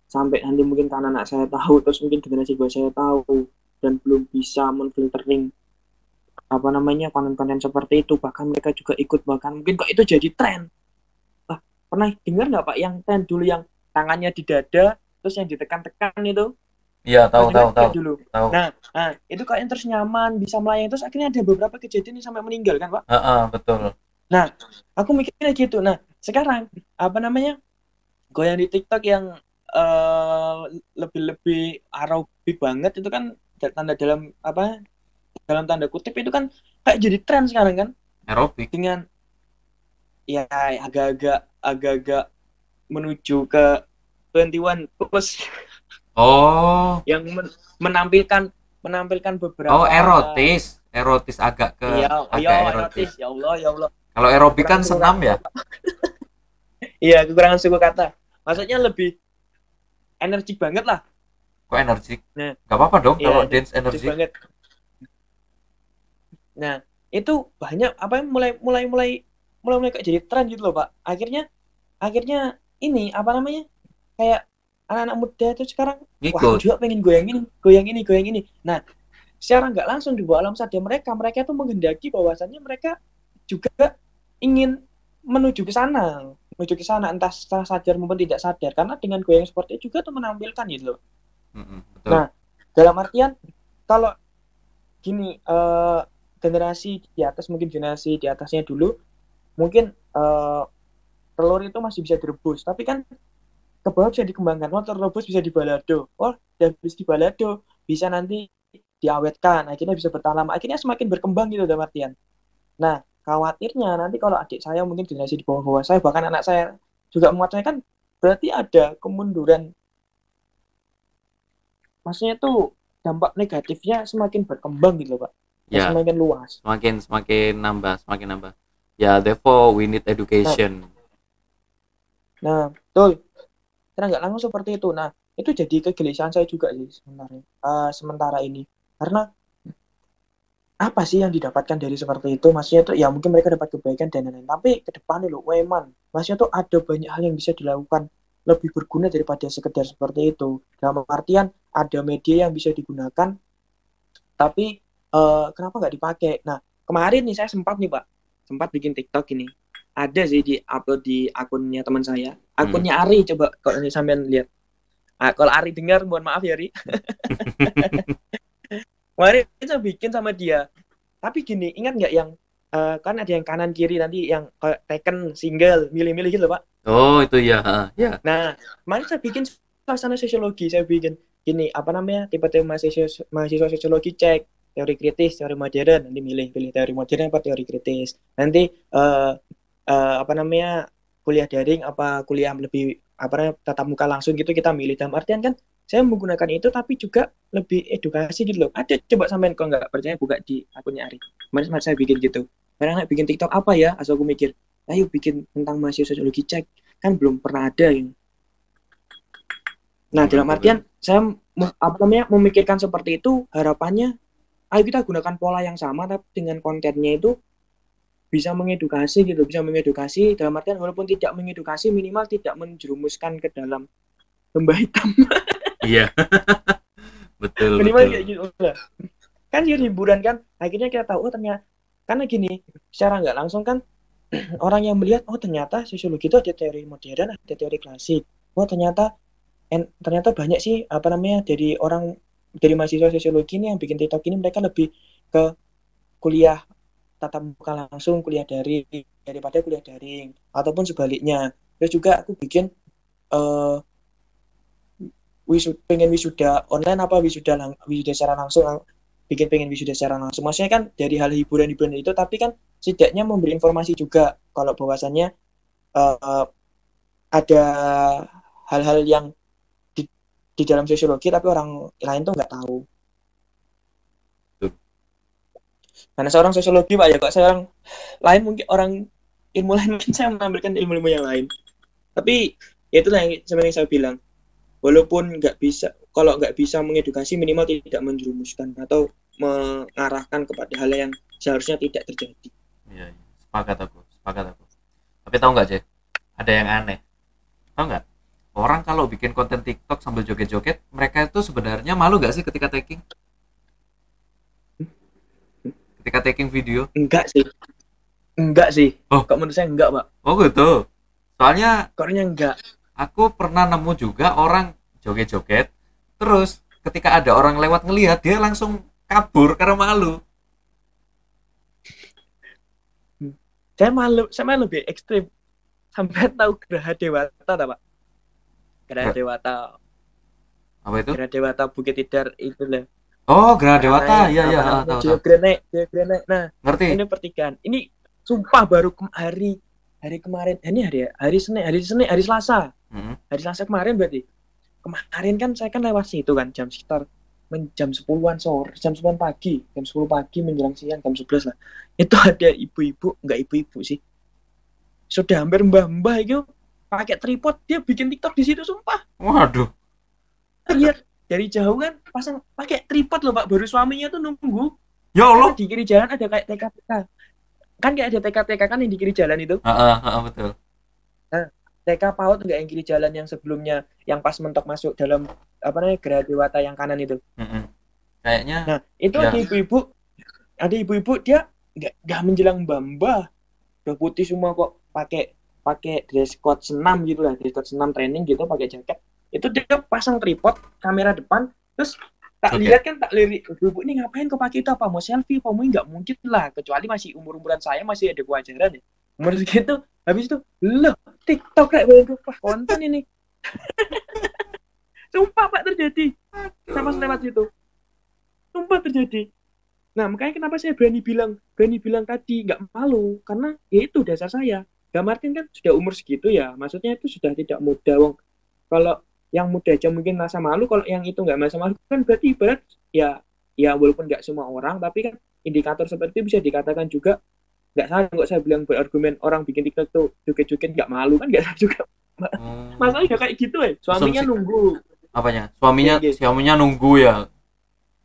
sampai nanti mungkin karena anak saya tahu, terus mungkin generasi gue saya tahu dan belum bisa menfiltering apa namanya konten-konten seperti itu, bahkan mereka juga ikut, bahkan mungkin kok itu jadi tren. Wah, pernah dengar nggak Pak yang tren dulu yang tangannya di dada terus yang ditekan-tekan itu? Iya, tahu tahu tahu. Dulu. Tahu. Nah, nah, itu kok yang terus nyaman bisa melayang, terus akhirnya ada beberapa kejadian yang sampai meninggal kan Pak? Uh-uh, betul. Nah, aku mikirnya gitu. Nah, sekarang apa namanya goyang di TikTok yang uh, lebih-lebih arobi banget itu kan tanda dalam apa? Dalam tanda kutip itu kan kayak jadi tren sekarang kan aerobik dengan ya agak-agak agak-agak menuju ke dua puluh satu plus oh yang men menampilkan menampilkan beberapa oh erotis erotis agak ke ya, agak ya, erotis. erotis ya Allah ya Allah kalau aerobik kan senam ya iya kekurangan suku kata maksudnya lebih energik banget lah kok energik nah, gak apa-apa dong ya, kalau dance energik banget. Nah, itu banyak apa mulai mulai mulai mulai mulai kayak jadi tren gitu loh, Pak. Akhirnya akhirnya ini apa namanya? Kayak anak-anak muda itu sekarang ikut. Wah, juga pengen goyang ini, goyang ini, goyang ini. Nah, secara nggak langsung di bawah alam sadar mereka, mereka itu menghendaki bahwasannya mereka juga ingin menuju ke sana, menuju ke sana entah secara sadar maupun tidak sadar karena dengan goyang seperti itu juga tuh menampilkan gitu loh. Mm-hmm, betul. Nah, dalam artian kalau gini uh, generasi di atas mungkin generasi di atasnya dulu mungkin uh, telur itu masih bisa direbus tapi kan ke bawah bisa dikembangkan oh telur rebus bisa dibalado oh dan bisa dibalado bisa nanti diawetkan akhirnya bisa bertahan lama akhirnya semakin berkembang gitu dalam artian nah khawatirnya nanti kalau adik saya mungkin generasi di bawah-bawah saya bahkan anak saya juga menguatnya kan berarti ada kemunduran maksudnya itu dampak negatifnya semakin berkembang gitu Pak. Ya, semakin luas, semakin semakin nambah, semakin nambah. Ya, therefore we need education. Nah, betul. Karena nggak langsung seperti itu. Nah, itu jadi kegelisahan saya juga sih sebenarnya. Uh, sementara ini, karena apa sih yang didapatkan dari seperti itu? Maksudnya tuh, ya mungkin mereka dapat kebaikan dan lain-lain. Tapi ke depan loh, weman. Maksudnya tuh ada banyak hal yang bisa dilakukan lebih berguna daripada sekedar seperti itu. Dalam artian ada media yang bisa digunakan, tapi Uh, kenapa nggak dipakai? Nah, kemarin nih saya sempat nih Pak, sempat bikin TikTok ini. Ada sih di upload di akunnya teman saya, akunnya hmm. Ari. Coba kalau sampean lihat, ah, kalau Ari dengar, mohon maaf ya Ari. Kemarin saya bikin sama dia. Tapi gini, ingat nggak yang uh, kan ada yang kanan kiri nanti yang uh, taken single, milih-milih gitu Pak? Oh itu ya, uh, ya. Yeah. Nah, kemarin saya bikin suasana sosiologi, saya bikin gini apa namanya tipe-tipe mahasiswa, mahasiswa sosiologi cek. Teori kritis, teori modern, nanti milih pilih teori modern apa teori kritis. Nanti uh, uh, apa namanya kuliah daring apa kuliah lebih apa namanya tatap muka langsung gitu kita milih. Dalam artian kan saya menggunakan itu tapi juga lebih edukasi gitu loh. Ada coba sampean kok nggak percaya buka di akunnya Ari. Kemarin saya bikin gitu. Kemarin bikin TikTok apa ya? Asal aku mikir, ayo bikin tentang mahasiswa sosiologi cek kan belum pernah ada yang. Nah dalam artian saya apa namanya memikirkan seperti itu harapannya. Ayo kita gunakan pola yang sama tapi dengan kontennya itu bisa mengedukasi gitu, bisa mengedukasi dalam artian walaupun tidak mengedukasi minimal tidak menjerumuskan ke dalam lembah hitam. Iya. betul. Minimal betul. Kayak gitu lah. Kan jadi hiburan kan. Akhirnya kita tahu oh ternyata karena gini, secara nggak langsung kan orang yang melihat oh ternyata sosiologi itu ada teori modern, ada teori klasik. Oh ternyata en, ternyata banyak sih apa namanya dari orang dari mahasiswa sosiologi ini yang bikin TikTok ini mereka lebih ke kuliah tatap muka langsung, kuliah daring daripada kuliah daring ataupun sebaliknya. Terus juga aku bikin uh, wisuda, pengen wisuda online apa wisuda lang, wisuda secara langsung, lang, bikin pengen wisuda secara langsung. Maksudnya kan dari hal hiburan-hiburan itu, tapi kan setidaknya memberi informasi juga kalau bahwasannya uh, ada hal-hal yang di, di dalam sosiologi tapi orang lain tuh nggak tahu. Karena seorang sosiologi Pak ya, kok seorang lain mungkin orang ilmu lain mungkin saya menampilkan ilmu-ilmu yang lain. Tapi ya itulah yang sebenarnya saya bilang. Walaupun nggak bisa, kalau nggak bisa mengedukasi minimal tidak menjerumuskan atau mengarahkan kepada hal yang seharusnya tidak terjadi. Iya, ya. sepakat aku, sepakat aku. Tapi tahu nggak Jack? Ada yang aneh. Tahu nggak? Orang kalau bikin konten TikTok sambil joget-joget, mereka itu sebenarnya malu nggak sih ketika taking? Ketika taking video? Enggak sih. Enggak sih. Oh. Kok menurut saya enggak, Pak. Oh gitu. Soalnya Soalnya enggak. Aku pernah nemu juga orang joget-joget, terus ketika ada orang lewat ngelihat, dia langsung kabur karena malu. Saya malu, saya malu lebih ekstrim. Sampai tahu Gra Dewata, tak, Pak? Gra Dewata. Apa itu? Gra Dewata Bukit Tidar itu lah. Oh, Gra Dewata, iya iya, tahu tahu. Gerenek, gerenek. Nah, ngerti. Ini pertigaan. Ini sumpah baru hari hari kemarin. Ini hari hari Senin, hari Senin, hari Selasa. Mm-hmm. Hari Selasa kemarin berarti. Kemarin kan saya kan lewat situ kan jam sekitar jam sepuluhan sore, jam sepuluhan pagi, jam sepuluh pagi menjelang siang jam sebelas lah. Itu ada ibu-ibu, enggak ibu-ibu sih. Sudah hampir mbah-mbah itu pakai tripod dia bikin TikTok di situ sumpah. Waduh. Lihat dari jauh kan pasang pakai tripod loh Pak, baru suaminya tuh nunggu. Ya Allah, di kiri jalan ada kayak T K T K. Kan kayak ada T K T K kan yang di kiri jalan itu? Heeh, heeh betul. Nah, T K PAUD enggak yang kiri jalan yang sebelumnya yang pas mentok masuk dalam apa namanya Gra Dewata yang kanan itu. Mm-hmm. Kayaknya. Nah, itu ya. Ada ibu-ibu ada ibu-ibu dia enggak enggak menjelang mbah-mbah. Udah putih semua kok pakai pakai dress code senam gitu lah, dress code senam training gitu pakai jaket. Itu dia pasang tripod kamera depan terus tak okay. Lihat kan tak lirik ibu ini ngapain kok pakai itu apa mau selfie apa mau nggak mungkin lah kecuali masih umur umuran saya masih ada kewajaran ya umur segitu habis itu loh TikTok kayak banyak konten ini sumpah Pak terjadi sama lewat situ sumpah terjadi. Nah makanya kenapa saya berani bilang berani bilang tadi nggak malu karena ya itu dasar saya Gak Martin kan sudah umur segitu ya maksudnya itu sudah tidak muda wong kalau yang muda aja mungkin merasa malu, kalau yang itu nggak merasa malu kan berarti ibarat ya ya walaupun nggak semua orang, tapi kan indikator seperti itu bisa dikatakan juga nggak salah nggak saya bilang berargumen orang bikin TikTok tuh joget-joget nggak malu kan nggak salah juga. Hmm. Masalahnya kayak gitu ya, eh. suaminya Asumsi. nunggu. Apanya? Suaminya ya, suaminya nunggu ya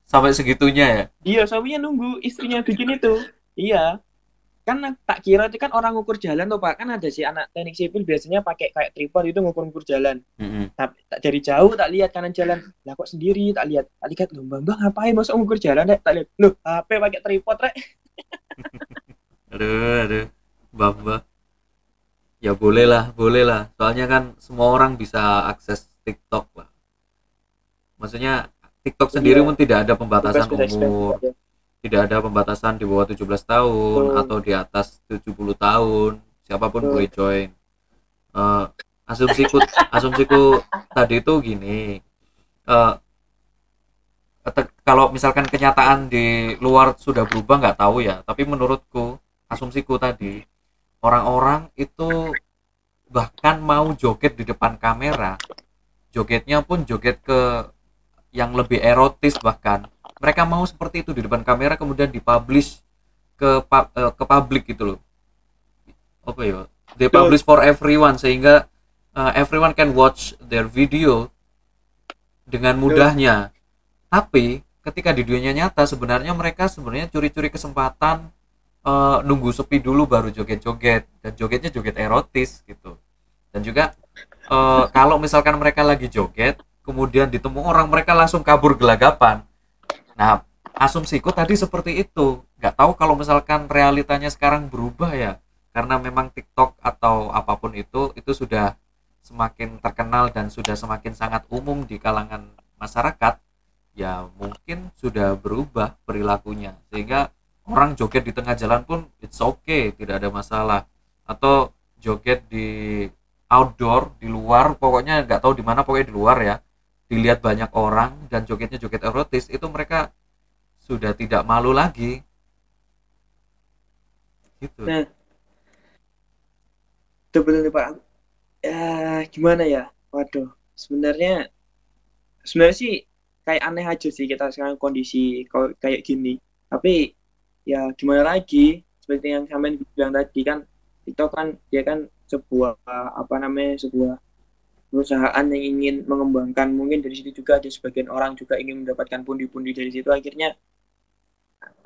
sampai segitunya ya? Iya suaminya nunggu, istrinya bikin itu, iya. Kan tak kira itu kan orang ngukur jalan tuh Pak kan ada si anak teknik sipil biasanya pakai kayak tripod itu ngukur-ngukur jalan. Mm-hmm. Tapi tak dari jauh tak lihat kanan jalan lah kok sendiri tak lihat tak lihat loh mbak mbak ngapain masuk ngukur jalan deh tak lihat loh H P pakai tripod rek. aduh aduh mbak mbak ya boleh lah boleh lah soalnya kan semua orang bisa akses TikTok lah maksudnya TikTok sendiri pun iya. Tidak ada pembatasan Bebas umur. Tidak ada pembatasan di bawah tujuh belas tahun hmm. atau di atas tujuh puluh tahun siapapun hmm. boleh join. Uh, asumsiku asumsiku tadi itu gini uh, te- kalau misalkan kenyataan di luar sudah berubah nggak tahu ya tapi menurutku asumsiku tadi orang-orang itu bahkan mau joget di depan kamera jogetnya pun joget ke yang lebih erotis bahkan mereka mau seperti itu di depan kamera kemudian dipublish ke pu- ke publik gitu loh. Apa ya? They publish for everyone sehingga uh, everyone can watch their video dengan mudahnya. Tapi ketika di dunia nyata sebenarnya mereka sebenarnya curi-curi kesempatan uh, nunggu sepi dulu baru joget-joget dan jogetnya joget erotis gitu. Dan juga uh, kalau misalkan mereka lagi joget kemudian ditemu orang mereka langsung kabur gelagapan. Nah, asumsiku tadi seperti itu. Nggak tahu kalau misalkan realitanya sekarang berubah ya. Karena memang TikTok atau apapun itu, itu sudah semakin terkenal dan sudah semakin sangat umum di kalangan masyarakat. Ya, mungkin sudah berubah perilakunya. Sehingga orang joget di tengah jalan pun it's okay, tidak ada masalah. Atau joget di outdoor, di luar, pokoknya nggak tahu di mana, pokoknya di luar ya. dilihat banyak orang dan jogetnya joget erotis, itu mereka sudah tidak malu lagi gitu. Nah, itu betul Pak. Ya gimana ya, waduh, sebenarnya sebenarnya sih kayak aneh aja sih kita sekarang kondisi kayak gini, tapi ya gimana lagi, seperti yang sampean bilang tadi kan, itu kan dia kan sebuah apa namanya sebuah perusahaan yang ingin mengembangkan, mungkin dari situ juga ada sebagian orang juga ingin mendapatkan pundi-pundi dari situ, akhirnya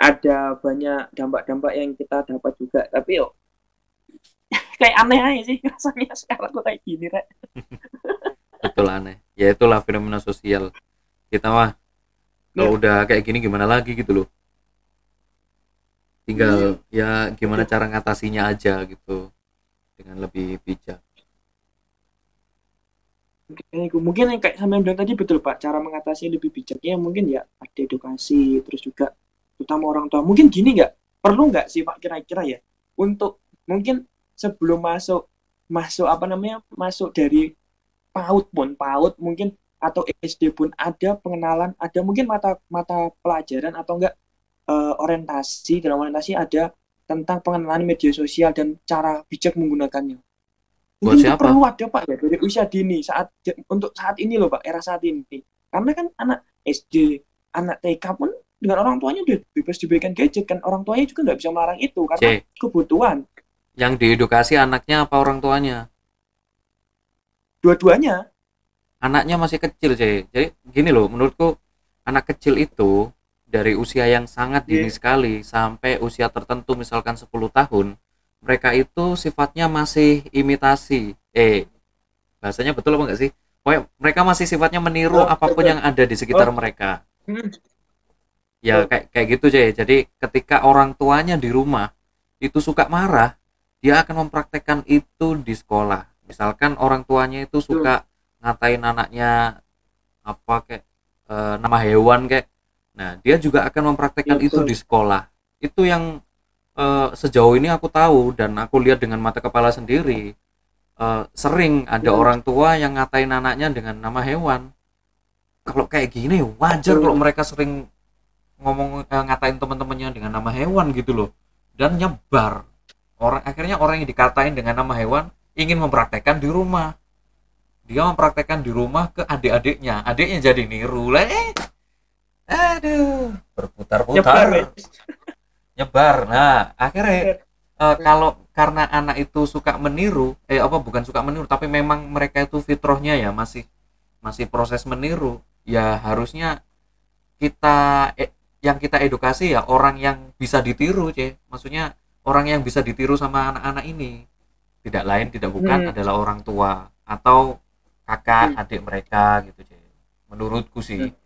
ada banyak dampak-dampak yang kita dapat juga. Tapi yuk kayak aneh aja sih rasanya sekarang kok kayak gini Rek. Betul, aneh ya, itulah fenomena sosial kita mah kalau ya udah kayak gini gimana lagi gitu loh, tinggal ya, ya gimana ya cara ngatasinya aja gitu dengan lebih bijak. Mungkin yang kayak sama yang bilang tadi betul Pak, cara mengatasi lebih bijaknya mungkin ya ada edukasi, terus juga terutama orang tua. Mungkin gini nggak, perlu nggak sih Pak kira-kira ya, untuk mungkin sebelum masuk masuk apa namanya masuk dari PAUD pun PAUD mungkin atau S D pun ada pengenalan, ada mungkin mata mata pelajaran atau enggak e, orientasi, dalam orientasi ada tentang pengenalan media sosial dan cara bijak menggunakannya. Buat ini siapa? Perlu ada Pak ya dari usia dini saat untuk saat ini loh Pak, era saat ini. Karena kan anak S D, anak T K pun dengan orang tuanya udah bebas diberikan gadget kan, orang tuanya juga nggak bisa melarang itu karena C. kebutuhan. Yang diedukasi anaknya apa orang tuanya? Dua-duanya. Anaknya masih kecil C. Jadi gini loh, menurutku anak kecil itu dari usia yang sangat dini yeah. sekali sampai usia tertentu misalkan sepuluh tahun, mereka itu sifatnya masih imitasi, eh bahasanya betul apa enggak sih? Pokoknya mereka masih sifatnya meniru oh, apapun betul. yang ada di sekitar oh. mereka. Ya oh. kayak kayak gitu Jay. Jadi ketika orang tuanya di rumah itu suka marah, dia akan mempraktekkan itu di sekolah. Misalkan orang tuanya itu suka ngatain anaknya apa kayak e, nama hewan kayak, nah dia juga akan mempraktekkan ya, itu di sekolah. Itu yang Uh, sejauh ini aku tahu dan aku lihat dengan mata kepala sendiri, uh, sering ada ya. orang tua yang ngatain anaknya dengan nama hewan. Kalau kayak gini wajar kalau mereka sering ngomong uh, ngatain teman-temannya dengan nama hewan gitu loh, dan nyebar. Orang akhirnya orang yang dikatain dengan nama hewan ingin mempraktekkan di rumah. Dia mempraktekkan di rumah ke adik-adiknya, adiknya jadi niru lah. Eh, aduh, berputar-putar. Ya, nyebar. Nah akhirnya uh, kalau karena anak itu suka meniru, eh apa bukan suka meniru tapi memang mereka itu fitrahnya ya masih masih proses meniru, ya harusnya kita eh, yang kita edukasi ya orang yang bisa ditiru C, maksudnya orang yang bisa ditiru sama anak-anak ini tidak lain tidak bukan hmm. adalah orang tua atau kakak hmm. adik mereka gitu C, menurutku sih. hmm.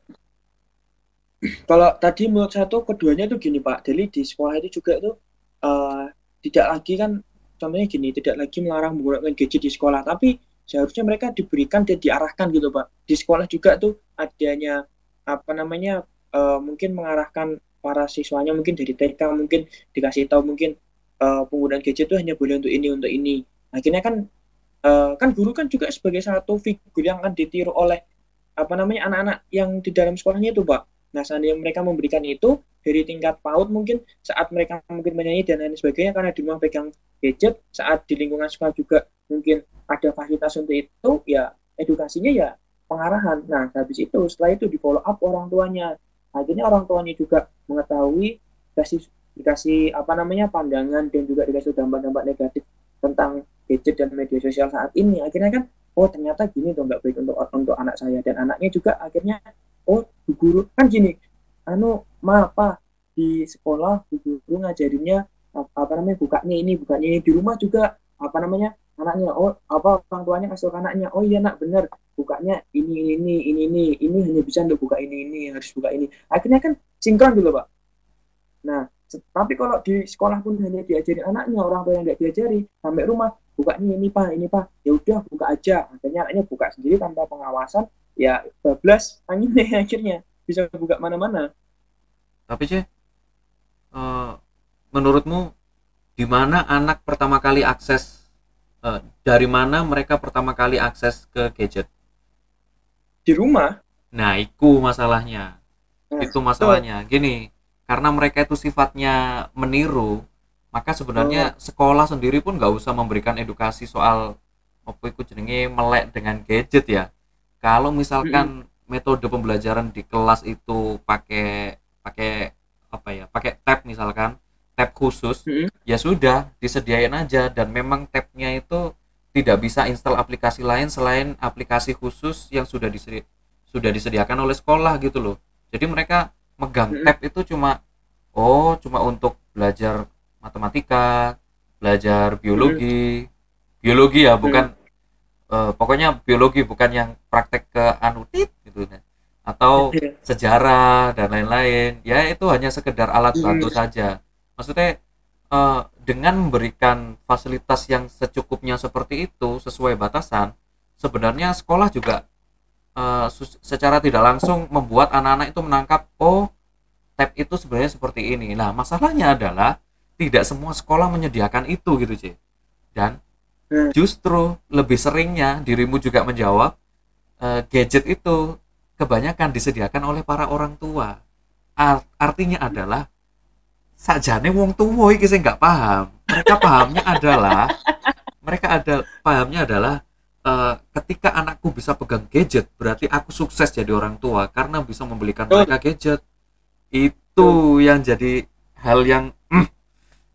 Kalau tadi menurut saya tuh keduanya tuh gini Pak, jadi di sekolah itu juga tuh uh, tidak lagi kan contohnya gini, tidak lagi melarang menggunakan gadget di sekolah, tapi seharusnya mereka diberikan dan diarahkan gitu Pak. Di sekolah juga tuh adanya apa namanya uh, mungkin mengarahkan para siswanya, mungkin dari T K mungkin dikasih tahu mungkin uh, penggunaan gadget tuh hanya boleh untuk ini untuk ini. Akhirnya kan uh, kan guru kan juga sebagai satu figur yang akan ditiru oleh apa namanya anak-anak yang di dalam sekolahnya itu Pak. Nah, seandainya mereka memberikan itu dari tingkat PAUD mungkin saat mereka mungkin menyanyi dan lain sebagainya, karena di rumah pegang gadget, saat di lingkungan sekolah juga mungkin ada fasilitas untuk itu, ya edukasinya ya pengarahan. Nah, habis itu setelah itu di follow up orang tuanya. Akhirnya orang tuanya juga mengetahui, dikasih, dikasih apa namanya pandangan dan juga dikasih dampak-dampak negatif tentang gadget dan media sosial saat ini. Akhirnya kan, oh ternyata gini tuh nggak baik untuk untuk anak saya, dan anaknya juga akhirnya oh bu guru kan gini anu ma apa di sekolah bu guru ngajarinnya apa, apa namanya bukanya ini bukanya ini, di rumah juga apa namanya anaknya oh apa orang tuanya kasih ke anaknya oh iya nak bener bukanya ini ini ini ini ini hanya bisa untuk buka ini ini harus buka ini, akhirnya kan sinkron dulu Pak. Nah tapi kalau di sekolah pun hanya diajarin anaknya, orang tua yang nggak diajari sampai rumah bukanya ini Pak ini Pak, ya udah buka aja, akhirnya anaknya buka sendiri tanpa pengawasan. Ya, bablas anginnya akhirnya bisa buka mana-mana. Tapi C, uh, menurutmu di mana anak pertama kali akses uh, dari mana mereka pertama kali akses ke gadget? Di rumah. Nah, itu masalahnya. Itu masalahnya. Gini, karena mereka itu sifatnya meniru, maka sebenarnya sekolah sendiri pun nggak usah memberikan edukasi soal apa itu jenenge melek dengan gadget ya. Kalau misalkan metode pembelajaran di kelas itu pakai pakai apa ya? Pakai tab misalkan, tab khusus, ya sudah disediain aja, dan memang tabnya itu tidak bisa install aplikasi lain selain aplikasi khusus yang sudah disedi- sudah disediakan oleh sekolah gitu loh. Jadi mereka megang tab itu cuma oh cuma untuk belajar matematika, belajar biologi, biologi ya bukan uh, pokoknya biologi bukan yang praktek ke anutit gitu nah. Atau sejarah dan lain-lain. Ya itu hanya sekedar alat bantu saja. Maksudnya uh, dengan memberikan fasilitas yang secukupnya seperti itu sesuai batasan, sebenarnya sekolah juga uh, su- secara tidak langsung membuat anak-anak itu menangkap oh tab itu sebenarnya seperti ini. Nah masalahnya adalah tidak semua sekolah menyediakan itu gitu C. Dan justru lebih seringnya dirimu juga menjawab uh, gadget itu kebanyakan disediakan oleh para orang tua. Art- artinya adalah sajane wong tuwa iki sing nggak paham. Mereka pahamnya adalah mereka ada pahamnya adalah uh, ketika anakku bisa pegang gadget berarti aku sukses jadi orang tua karena bisa membelikan mereka gadget. Itu yang jadi hal yang mm,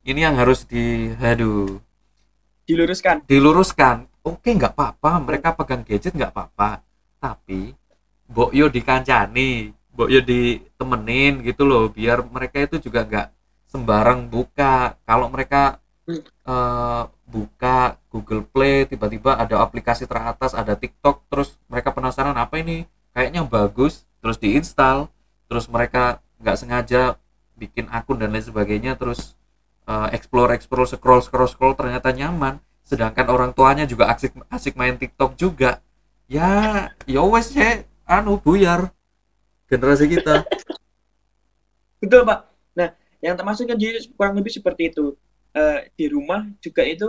ini yang harus di aduh diluruskan. Diluruskan. Oke, nggak apa-apa mereka pegang gadget nggak apa-apa. Tapi mbok yo dikancani, mbok yo ditemenin gitu loh biar mereka itu juga nggak sembarang buka. Kalau mereka uh, buka Google Play tiba-tiba ada aplikasi teratas, ada TikTok, terus mereka penasaran apa ini kayaknya bagus, terus diinstal, terus mereka nggak sengaja bikin akun dan lain sebagainya, terus uh, explore explore scroll scroll scroll ternyata nyaman, sedangkan orang tuanya juga asik asik main TikTok juga ya. Yowes ya anu buyar generasi kita. Betul Pak. Nah yang termasuk kan jadi kurang lebih seperti itu. E, di rumah juga itu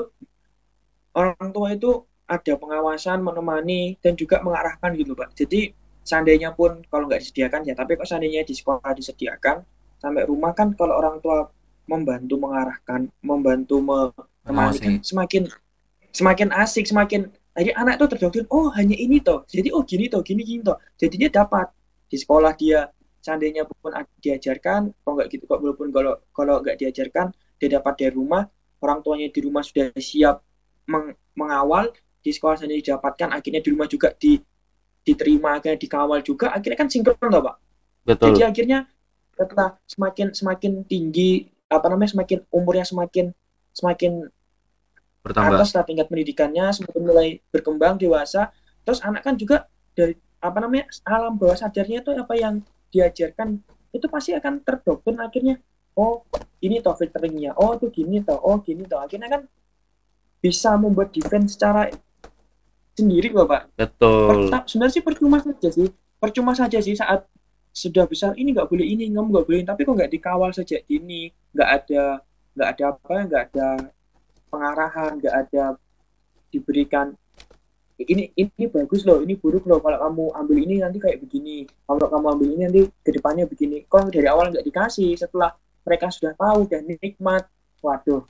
orang tua itu ada pengawasan, menemani, dan juga mengarahkan gitu Pak. Jadi seandainya pun kalau nggak disediakan ya, tapi kok seandainya di sekolah disediakan, sampai rumah kan kalau orang tua membantu mengarahkan, membantu menemani kan semakin semakin asik, semakin jadi anak tuh terdoktrin, oh hanya ini toh, jadi oh gini toh, gini gini toh, jadinya dapat di sekolah dia. Seandainya pun diajarkan, kalau nggak gitu, kalau pun kalau kalau nggak diajarkan, dia dapat dari rumah, orang tuanya di rumah sudah siap meng, mengawal, di sekolah sendiri didapatkan, akhirnya di rumah juga di, diterima, akhirnya dikawal juga, akhirnya kan sinkron nggak Pak? Betul. Jadi akhirnya setelah semakin semakin tinggi, apa namanya, semakin umurnya semakin semakin bertambah, atas tingkat pendidikannya, semakin mulai berkembang dewasa, terus anak kan juga dari apa namanya alam bawah sadarnya itu apa yang diajarkan itu pasti akan terdoktrin akhirnya. Oh ini toh filteringnya, oh itu gini toh, oh gini toh, akhirnya kan bisa membuat defense secara sendiri Bapak. Betul. Perta- sebenarnya sih percuma saja sih, percuma saja sih saat sudah besar ini nggak boleh ini, kamu nggak boleh, tapi kok nggak dikawal sejak ini, nggak ada nggak ada apa, nggak ada pengarahan, nggak ada diberikan. Ini ini bagus loh, ini buruk loh, kalau kamu ambil ini nanti kayak begini, kalau kamu ambil ini nanti kedepannya begini. Kok dari awal nggak dikasih, setelah mereka sudah tahu dan nikmat, waduh,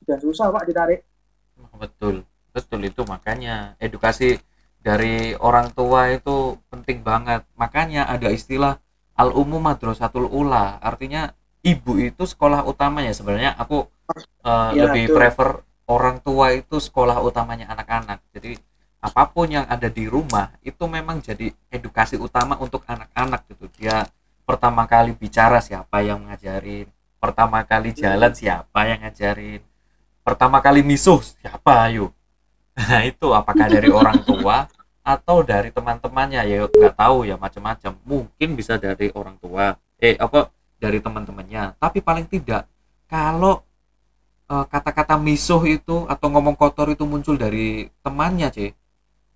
sudah susah Pak ditarik. Betul, betul itu makanya edukasi dari orang tua itu penting banget. Makanya ada istilah al-ummu madrasatul ula, artinya ibu itu sekolah utamanya. Sebenarnya aku uh, ya, lebih betul. prefer orang tua itu sekolah utamanya anak-anak. Jadi apapun yang ada di rumah itu memang jadi edukasi utama untuk anak-anak gitu. Dia pertama kali bicara siapa yang ngajarin, pertama kali jalan siapa yang ngajarin, pertama kali misuh siapa yuk. Nah itu apakah dari orang tua atau dari teman-temannya ya nggak tahu ya, macam-macam. Mungkin bisa dari orang tua, eh apa dari teman-temannya. Tapi paling tidak kalau uh, kata-kata misuh itu atau ngomong kotor itu muncul dari temannya C,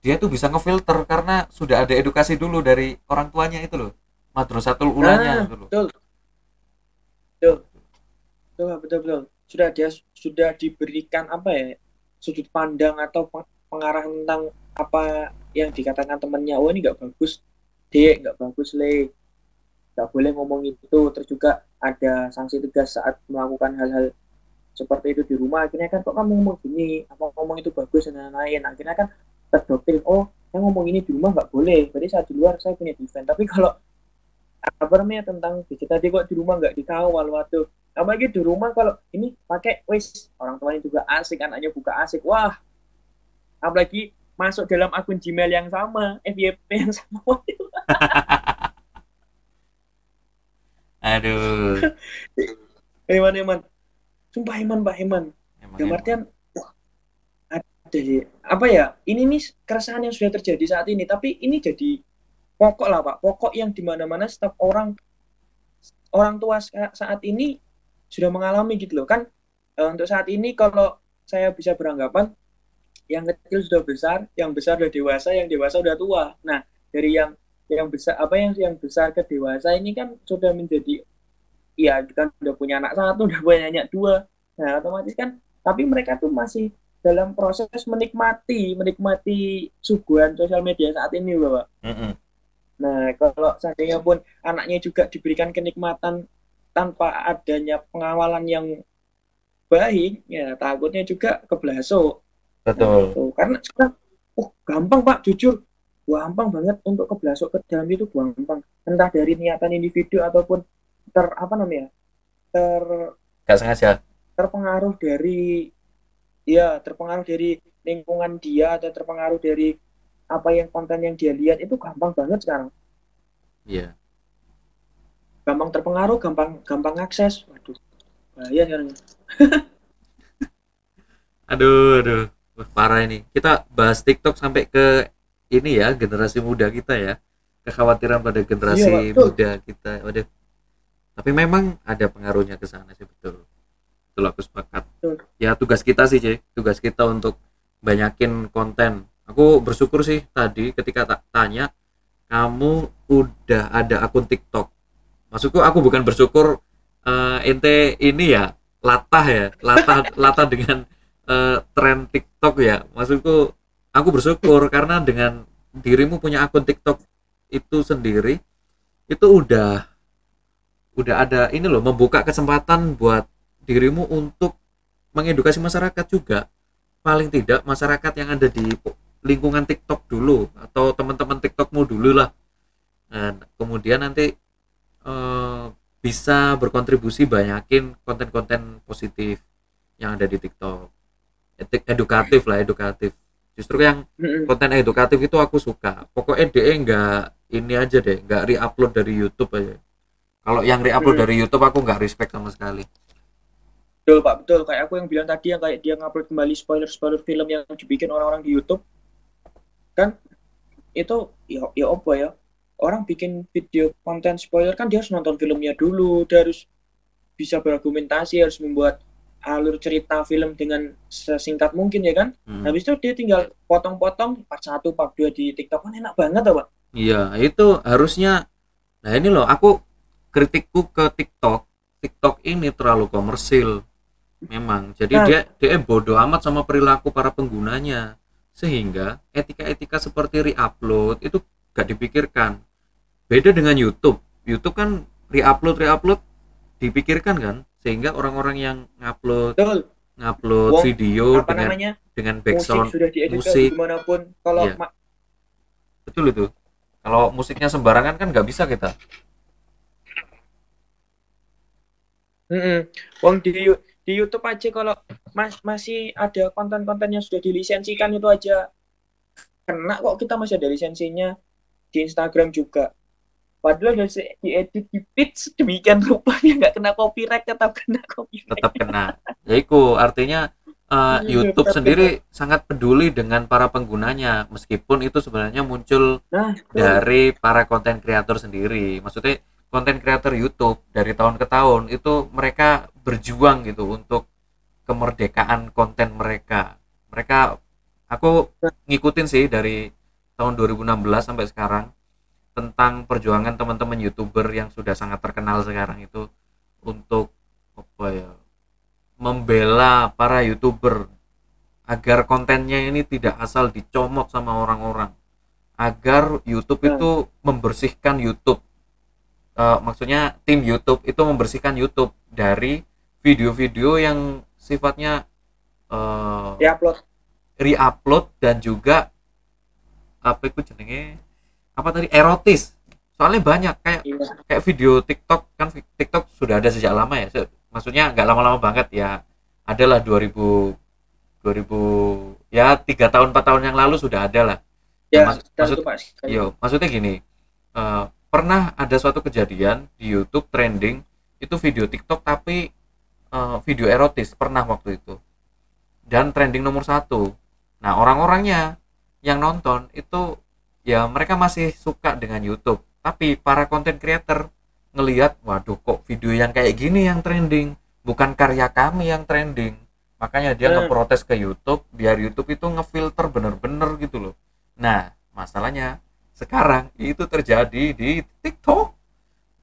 dia tuh bisa ngefilter karena sudah ada edukasi dulu dari orang tuanya itu loh, madrasatul ulanya itu loh. Betul, betul, betul, betul, betul. Sudah dia sudah diberikan apa ya sudut pandang atau pengarahan tentang apa yang dikatakan temannya, oh ini nggak bagus, Dek, nggak bagus Le, nggak boleh ngomong itu. Terus juga ada sanksi tegas saat melakukan hal-hal seperti itu di rumah. Akhirnya kan, kok kamu ngomong gini, apa ngomong itu bagus dan lain-lain. Akhirnya kan terdoktrin, oh saya ngomong ini di rumah nggak boleh, berarti saya di luar saya punya defense. Tapi kalau apa namanya tentang gadget tadi kok di rumah nggak dikawal, waduh. Apalagi di rumah kalau ini pakai wis, orang tuanya juga asik, anaknya buka asik, wah. Apalagi masuk dalam akun Gmail yang sama, F Y P yang sama, waduh. Aduh. Eman, eman. Sumpah eman, Pak Eman. Dalam artian, wah, ada apa ya, ini nih keresahan yang sudah terjadi saat ini, tapi ini jadi pokok lah Pak, pokok yang dimana-mana setiap orang orang tua saat ini sudah mengalami gitu loh kan. E, untuk saat ini kalau saya bisa beranggapan yang kecil sudah besar, yang besar sudah dewasa, yang dewasa sudah tua. Nah dari yang yang besar apa yang yang besar ke dewasa ini kan sudah menjadi ya kita sudah punya anak satu, sudah punya anak dua. Nah otomatis kan, tapi mereka tuh masih dalam proses menikmati menikmati suguhan sosial media saat ini loh Pak. Mm-hmm. Nah, kalau seandainya pun anaknya juga diberikan kenikmatan tanpa adanya pengawalan yang baik, ya takutnya juga keblasok. Betul. Nah, karena sekarang, oh gampang Pak, jujur, gampang banget untuk keblasok ke dalam itu, gampang. Entah dari niatan individu ataupun ter apa namanya, ter nggak sengaja. Terpengaruh dari, ya terpengaruh dari lingkungan dia atau terpengaruh dari apa yang konten yang dia lihat, itu gampang banget sekarang. Iya. Yeah. Gampang terpengaruh, gampang gampang akses. Waduh. Bahaya sekarang. aduh, aduh. Wah, parah ini. Kita bahas TikTok sampai ke ini ya, generasi muda kita ya. Kekhawatiran pada generasi yeah, muda kita. Waduh. Tapi memang ada pengaruhnya ke sana sih, betul. Betul, aku sepakat. Betul. Ya tugas kita sih, Cik. Tugas kita untuk banyakin konten. Aku bersyukur sih tadi ketika tak tanya kamu udah ada akun TikTok. Maksudku aku bukan bersyukur uh, ente ini ya latah ya latah latah dengan uh, tren TikTok ya. Maksudku aku bersyukur karena dengan dirimu punya akun TikTok itu sendiri itu udah udah ada ini loh, membuka kesempatan buat dirimu untuk mengedukasi masyarakat juga, paling tidak masyarakat yang ada di lingkungan TikTok dulu atau teman-teman TikTokmu dulu lah, dan kemudian nanti e, bisa berkontribusi banyakin konten-konten positif yang ada di TikTok. Etik, edukatif lah, edukatif. Justru yang konten edukatif itu aku suka. Pokoknya dia nggak ini aja deh, nggak re-upload dari YouTube aja. Kalau yang re-upload dari YouTube aku nggak respect sama sekali. Betul Pak, betul. Kayak aku yang bilang tadi, yang kayak dia ngupload kembali spoiler-spoiler film yang dibikin orang-orang di YouTube. Kan itu ya ya apa ya, orang bikin video konten spoiler kan dia harus nonton filmnya dulu, dia harus bisa berargumentasi, harus membuat alur cerita film dengan sesingkat mungkin ya kan. Hmm. Habis itu dia tinggal potong-potong part satu part dua di TikTok, kan enak banget ya Pak. Iya, itu harusnya. Nah ini loh, aku kritikku ke TikTok, TikTok ini terlalu komersil memang. Jadi nah, dia dia bodoh amat sama perilaku para penggunanya, sehingga etika-etika seperti re-upload itu gak dipikirkan. Beda dengan YouTube. YouTube kan re-upload re-upload dipikirkan kan, sehingga orang-orang yang ngupload ngupload Wong, video dengan namanya, dengan background musik, sudah diedit, musik dimanapun, kalau ya. ma- betul itu. Kalau musiknya sembarangan kan nggak bisa kita. Mm-mm. Wong di di YouTube aja kalau mas, masih ada konten-konten yang sudah dilisensikan itu aja kena kok, kita masih ada lisensinya. Di Instagram juga padahal udah diedit di pitch demikian rupanya nggak kena copyright, tetap kena copyright, tetap kena. Ya itu artinya uh, YouTube sendiri kena. Sangat peduli dengan para penggunanya, meskipun itu sebenarnya muncul nah, dari para konten kreator sendiri. Maksudnya konten kreator YouTube dari tahun ke tahun itu mereka berjuang gitu untuk kemerdekaan konten mereka. Mereka, aku ngikutin sih dari tahun dua ribu enam belas sampai sekarang tentang perjuangan teman-teman YouTuber yang sudah sangat terkenal sekarang itu untuk apa ya, membela para YouTuber agar kontennya ini tidak asal dicomot sama orang-orang. agar YouTube hmm. itu membersihkan YouTube, uh, maksudnya tim YouTube itu membersihkan YouTube dari video-video yang sifatnya uh, re-upload, re-upload dan juga apa itu jenenge apa tadi erotis, soalnya banyak kayak iya. kayak video TikTok kan, TikTok sudah ada sejak lama ya, maksudnya nggak lama-lama banget ya, adalah dua ribu ya tiga tahun empat tahun yang lalu sudah ada lah ya. Nah, maksud, itu, yo, maksudnya gini, uh, pernah ada suatu kejadian di YouTube trending itu video TikTok tapi uh, video erotis pernah waktu itu dan trending nomor satu. Nah orang-orangnya yang nonton itu ya mereka masih suka dengan YouTube, tapi para content creator ngelihat, waduh kok video yang kayak gini yang trending, bukan karya kami yang trending. Makanya dia hmm. ngeprotes ke YouTube biar YouTube itu ngefilter bener-bener gitu loh. Nah masalahnya sekarang itu terjadi di TikTok.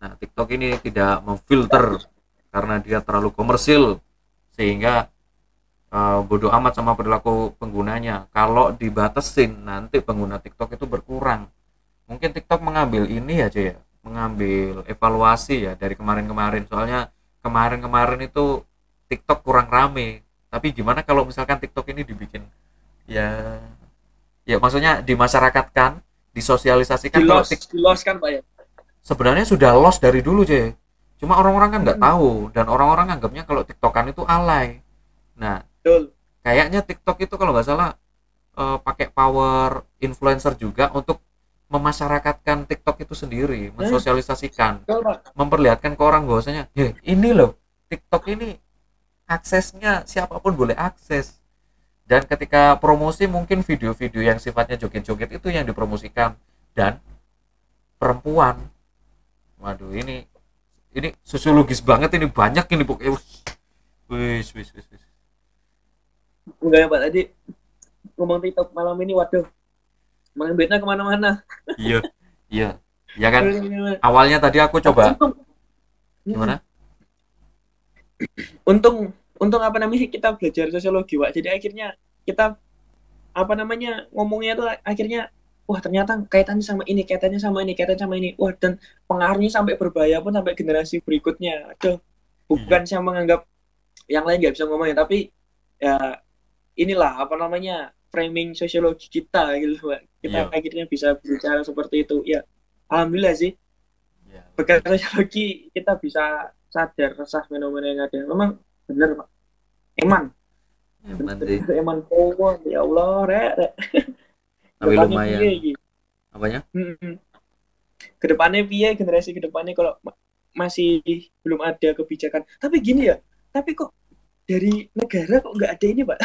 Nah TikTok ini tidak memfilter karena dia terlalu komersil, sehingga uh, bodoh amat sama perilaku penggunanya. Kalau dibatasin nanti pengguna TikTok itu berkurang. Mungkin TikTok mengambil ini aja ya, mengambil evaluasi ya dari kemarin-kemarin. Soalnya kemarin-kemarin itu TikTok kurang rame. Tapi gimana kalau misalkan TikTok ini dibikin ya, ya maksudnya dimasyarakatkan, disosialisasikan. Di loss, di loss kan Pak ya? Sebenarnya sudah loss dari dulu cuy. Cuma orang-orang kan nggak hmm. tahu, dan orang-orang anggapnya kalau TikTokan itu alay. Nah, betul. Kayaknya TikTok itu kalau nggak salah eh, pakai power influencer juga untuk memasyarakatkan TikTok itu sendiri, mensosialisasikan, hmm. memperlihatkan ke orang bahwasanya, "Heh, ini loh, TikTok ini aksesnya siapapun boleh akses." Dan ketika promosi mungkin video-video yang sifatnya joget-joget itu yang dipromosikan, dan perempuan. Waduh, ini ini sosiologis banget ini, banyak ini pokoknya. Wis wis wis wis. Enggak ya Pak, tadi ngomong TikTok malam ini, waduh. Main duitnya kemana-mana. Iya. Iya. Ya kan. Awalnya tadi aku coba. Gimana? Untung, untung apa namanya kita belajar sosiologi, Wak. Jadi akhirnya kita apa namanya ngomongnya tuh akhirnya, wah ternyata kaitannya sama ini, kaitannya sama ini, kaitannya sama ini. Wah, dan pengaruhnya sampai berbahaya pun sampai generasi berikutnya. Aduh, bukan saya menganggap yang lain nggak bisa ngomongin, tapi ya inilah apa namanya framing sosiologi kita gitu, Wak. Kita yeah. akhirnya bisa berbicara seperti itu. Ya, alhamdulillah sih. Yeah. Berkat sosiologi kita bisa sadar resah fenomena yang ada. Memang bener Pak, eman eman deh, eman kowe ya Allah rek rek. Tapi lumayan piye, apanya hmm. kedepannya piye, generasi kedepannya kalau masih belum ada kebijakan. Tapi gini ya, tapi kok dari negara kok nggak ada ini Pak.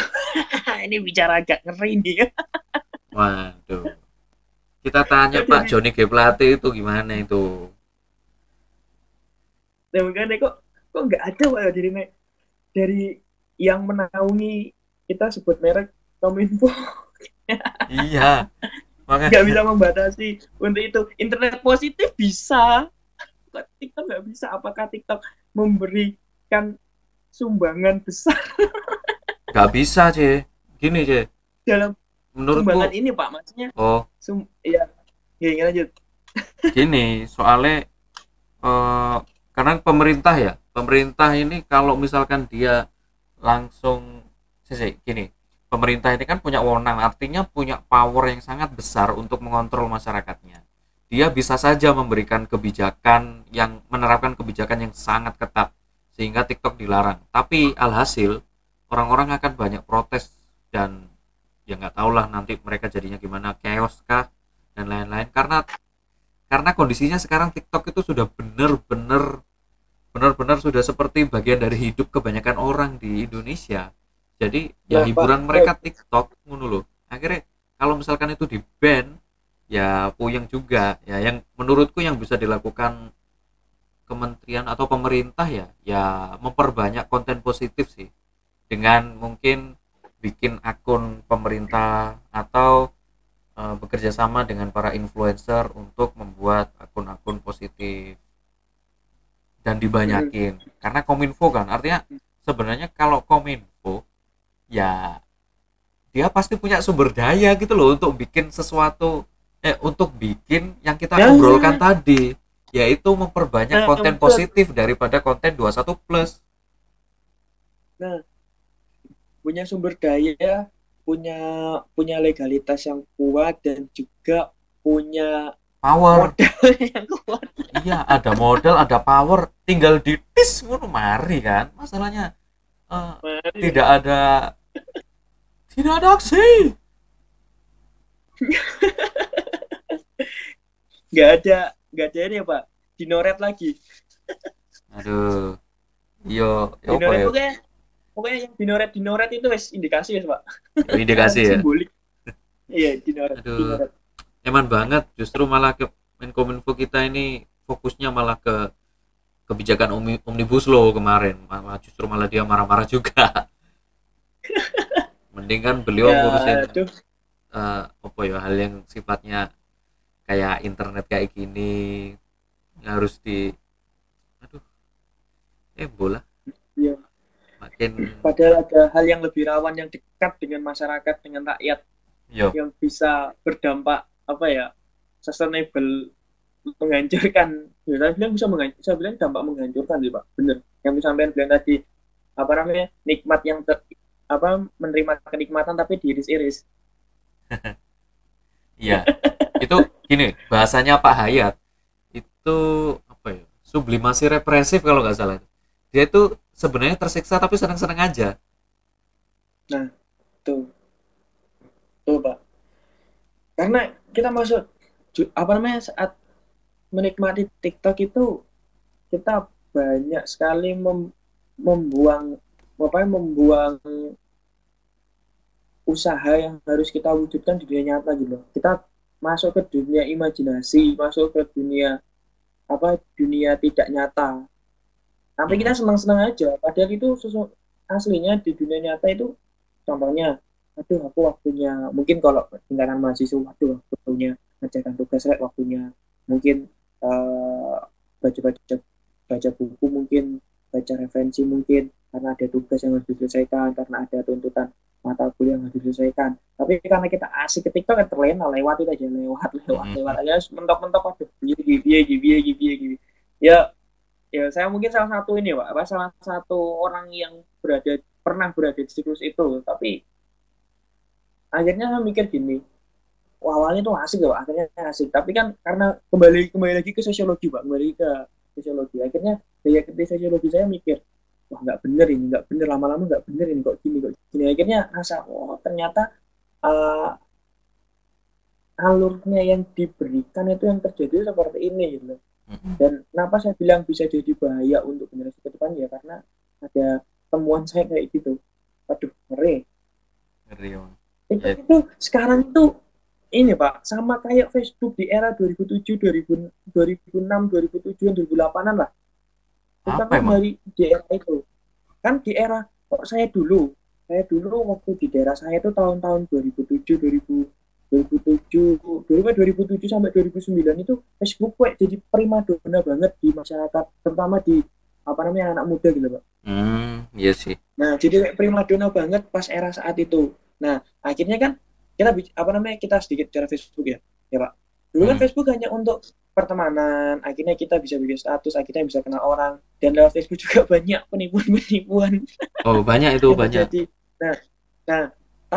Ini bicara agak ngeri nih ya. Waduh, kita tanya Pak Joni G Plate itu gimana itu. Nah, makanya kok kok nggak ada Pak dari dari yang menaungi, kita sebut merek, Kominfo. Iya, makanya nggak bisa membatasi untuk itu. Internet positif bisa, kok TikTok nggak bisa? Apakah TikTok memberikan sumbangan besar? Nggak bisa sih, gini sih. Dalam menurutku sumbangan ini Pak, maksudnya? Oh, sum, ya, gini lanjut. Gini, soalnya. Uh, Karena pemerintah ya, pemerintah ini kalau misalkan dia langsung, sih gini, pemerintah ini kan punya wewenang, artinya punya power yang sangat besar untuk mengontrol masyarakatnya. Dia bisa saja memberikan kebijakan yang menerapkan kebijakan yang sangat ketat sehingga TikTok dilarang. Tapi alhasil orang-orang akan banyak protes, dan ya nggak tahulah nanti mereka jadinya gimana, chaos kah dan lain-lain. Karena karena kondisinya sekarang TikTok itu sudah benar-benar benar-benar sudah seperti bagian dari hidup kebanyakan orang di Indonesia. Jadi ya, ya hiburan Pak, mereka TikTok ngono loh. Akhirnya kalau misalkan itu di ban ya puyeng juga. Ya yang menurutku yang bisa dilakukan kementerian atau pemerintah ya ya memperbanyak konten positif sih. Dengan mungkin bikin akun pemerintah atau uh, bekerja sama dengan para influencer untuk membuat akun-akun positif. Dan dibanyakin, karena Kominfo kan artinya sebenarnya kalau Kominfo ya dia pasti punya sumber daya gitu loh untuk bikin sesuatu eh untuk bikin yang kita ya, ngobrolkan ya. tadi, yaitu memperbanyak nah, konten positif daripada konten dua puluh satu plus. Nah, punya sumber daya, punya punya legalitas yang kuat, dan juga punya power. Modal yang kuat. Iya, ada modal, ada power, tinggal ditis ngono mari kan. Masalahnya uh, mari. tidak ada tidak ada aksi. Enggak ada, enggak ada ini ya, Pak. Dinoret lagi. Aduh. Yo, yo apa ya? Pokoknya, pokoknya yang dinoret dinoret itu wes indikasi ya, Pak. Yo, indikasi ya. Simbolik. Iya, dinoret. Aduh. Dinoret. Eman banget, justru malah ke Menkominfo kita ini fokusnya malah ke kebijakan Omnibus Law kemarin, malah justru malah dia marah-marah juga. Mending kan beliau ya, ngurusin uh, apa ya, hal yang sifatnya kayak internet kayak gini harus di aduh eh bola. Iya. Makin padahal ada hal yang lebih rawan yang dekat dengan masyarakat, dengan rakyat. Yo. Yang bisa berdampak apa ya, sustainable, menghancurkan. Saya bilang bisa menghancurkan, saya bilang dampak menghancurkan sih Pak, bener yang disampaikan bilang tadi, apa namanya, nikmat yang ter, apa menerima kenikmatan tapi diiris-iris. Iya. Itu gini bahasanya Pak Hayat itu apa ya, sublimasi represif kalau nggak salah. Dia itu sebenarnya tersiksa tapi seneng-seneng aja. Nah tuh tuh Pak, karena kita masuk apa namanya, saat menikmati TikTok itu kita banyak sekali mem, membuang apa membuang usaha yang harus kita wujudkan di dunia nyata gitu. Kita masuk ke dunia imajinasi, masuk ke dunia apa dunia tidak nyata. Tapi kita senang-senang aja, padahal itu susu, aslinya di dunia nyata itu contohnya aduh aku waktunya, mungkin kalau tingkatan mahasiswa aduh waktunya ngerjakan tugas, rek waktunya mungkin uh, baca-baca baca buku, mungkin baca referensi, mungkin karena ada tugas yang harus diselesaikan, karena ada tuntutan mata kuliah yang harus diselesaikan. Tapi karena kita asik ketika kan terlena, lewat itu aja, lewat lewat lewat aja, mentok-mentok aduh gini gini gini gini gini. Ya ya, saya mungkin salah satu ini Pak, apa salah satu orang yang berada pernah berada di siklus itu, tapi akhirnya saya mikir gini, awalnya tuh asik ya Pak, akhirnya asik, tapi kan karena kembali kembali lagi ke sosiologi Pak, kembali ke sosiologi, akhirnya daya kritis sosiologi saya mikir, wah nggak bener ini, nggak bener lama-lama nggak bener ini, kok gini kok gini, akhirnya rasa, wah ternyata uh, alurnya yang diberikan itu yang terjadi seperti ini gitu. Dan kenapa saya bilang bisa jadi bahaya untuk generasi ke depan ya, karena ada temuan saya kayak gitu, waduh ngeri ngeri Bang. TikTok itu sekarang itu ini Pak, sama kayak Facebook di era dua ribu tujuh, dua ribu enam, dua ribu tujuh, dua ribu delapan-an lah. Kita kan dari di era itu. Kan di era kok saya dulu, saya dulu waktu di daerah saya itu tahun-tahun dua ribu tujuh, dua ribu tujuh, sampai dua ribu sembilan itu Facebook kayak jadi primadona banget di masyarakat, terutama di apa namanya anak muda gitu Pak. Hmm, iya sih. Nah, jadi kayak primadona banget pas era saat itu. Nah, akhirnya kan kita apa namanya kita sedikit cara Facebook ya, ya Pak. Dulu kan hmm. Facebook hanya untuk pertemanan, akhirnya kita bisa bikin status, akhirnya bisa kenal orang, dan lewat Facebook juga banyak penipuan-penipuan. Oh banyak itu banyak. Jadi, nah, nah,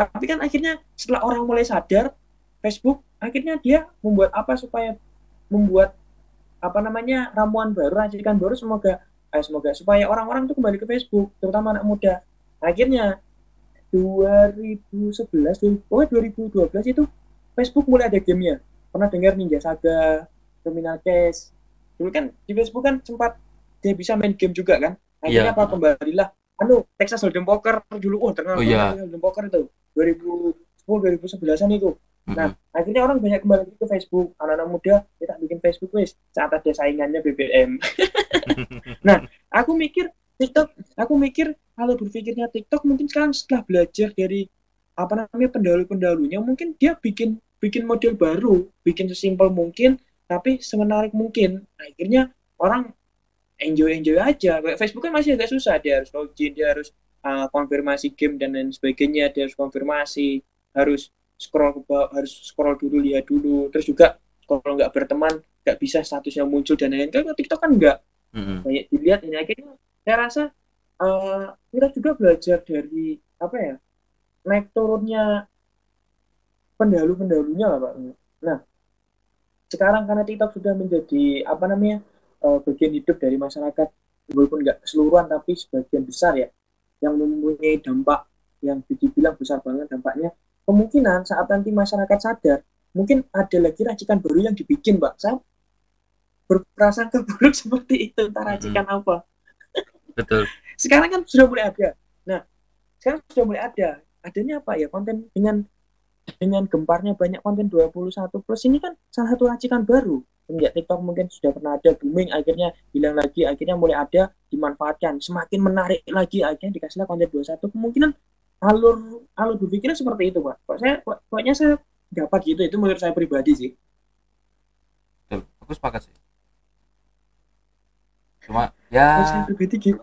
tapi kan akhirnya setelah orang mulai sadar, Facebook akhirnya dia membuat apa supaya membuat apa namanya ramuan baru, racikan baru, semoga, eh, semoga supaya orang-orang itu kembali ke Facebook, terutama anak muda. Akhirnya dua ribu sebelas, dua ribu dua belas itu Facebook mulai ada gamenya. Pernah dengar Ninja Saga, Criminal Case. Dulu kan di Facebook kan sempat dia bisa main game juga kan. Akhirnya yeah. apa kembalilah. Anu Texas Hold'em Poker dulu. Oh terkenal oh, yeah. Texas Hold'em Poker itu dua ribu sepuluh, dua ribu sebelas-an itu. Mm-hmm. Nah akhirnya orang banyak kembali ke Facebook. Anak-anak muda kita bikin Facebook wes. Saat ada saingannya B B M. Nah aku mikir TikTok, aku mikir kalau berpikirnya TikTok mungkin sekarang setelah belajar dari apa namanya pendahulu-pendahulunya, mungkin dia bikin bikin model baru, bikin sesimpel mungkin, tapi semenarik mungkin. Akhirnya orang enjoy-enjoy aja. Kayak Facebook kan masih agak susah, dia harus login, dia harus uh, konfirmasi game dan lain sebagainya, dia harus konfirmasi, harus scroll ke bawah, harus scroll dulu, lihat dulu. Terus juga kalau nggak berteman nggak bisa statusnya muncul dan lain-lain. Kalau TikTok kan nggak mm-hmm. banyak dilihat, dan akhirnya saya rasa uh, kita juga belajar dari apa ya, naik turunnya pendahulu-pendahulunya lah Pak. Nah sekarang karena TikTok sudah menjadi apa namanya uh, bagian hidup dari masyarakat, walaupun nggak keseluruhan tapi sebagian besar ya, yang mempunyai dampak yang dibilang besar banget dampaknya. Kemungkinan saat nanti masyarakat sadar, mungkin ada lagi racikan baru yang dibikin Pak. Saya berprasangka buruk seperti itu, entah racikan hmm. apa. Betul. Sekarang kan sudah mulai ada. Nah sekarang sudah mulai ada, adanya apa ya, konten dengan dengan gemparnya banyak konten dua puluh satu plus ini kan salah satu racikan baru. Ya, TikTok mungkin sudah pernah ada booming, akhirnya hilang lagi, akhirnya mulai ada dimanfaatkan, semakin menarik lagi, akhirnya dikasihlah konten dua puluh satu. Kemungkinan alur alur berpikirnya seperti itu Pak. Kok saya pokoknya saya dapat gitu, itu menurut saya pribadi sih. Betul, aku sepakat sih. Cuma ya gitu.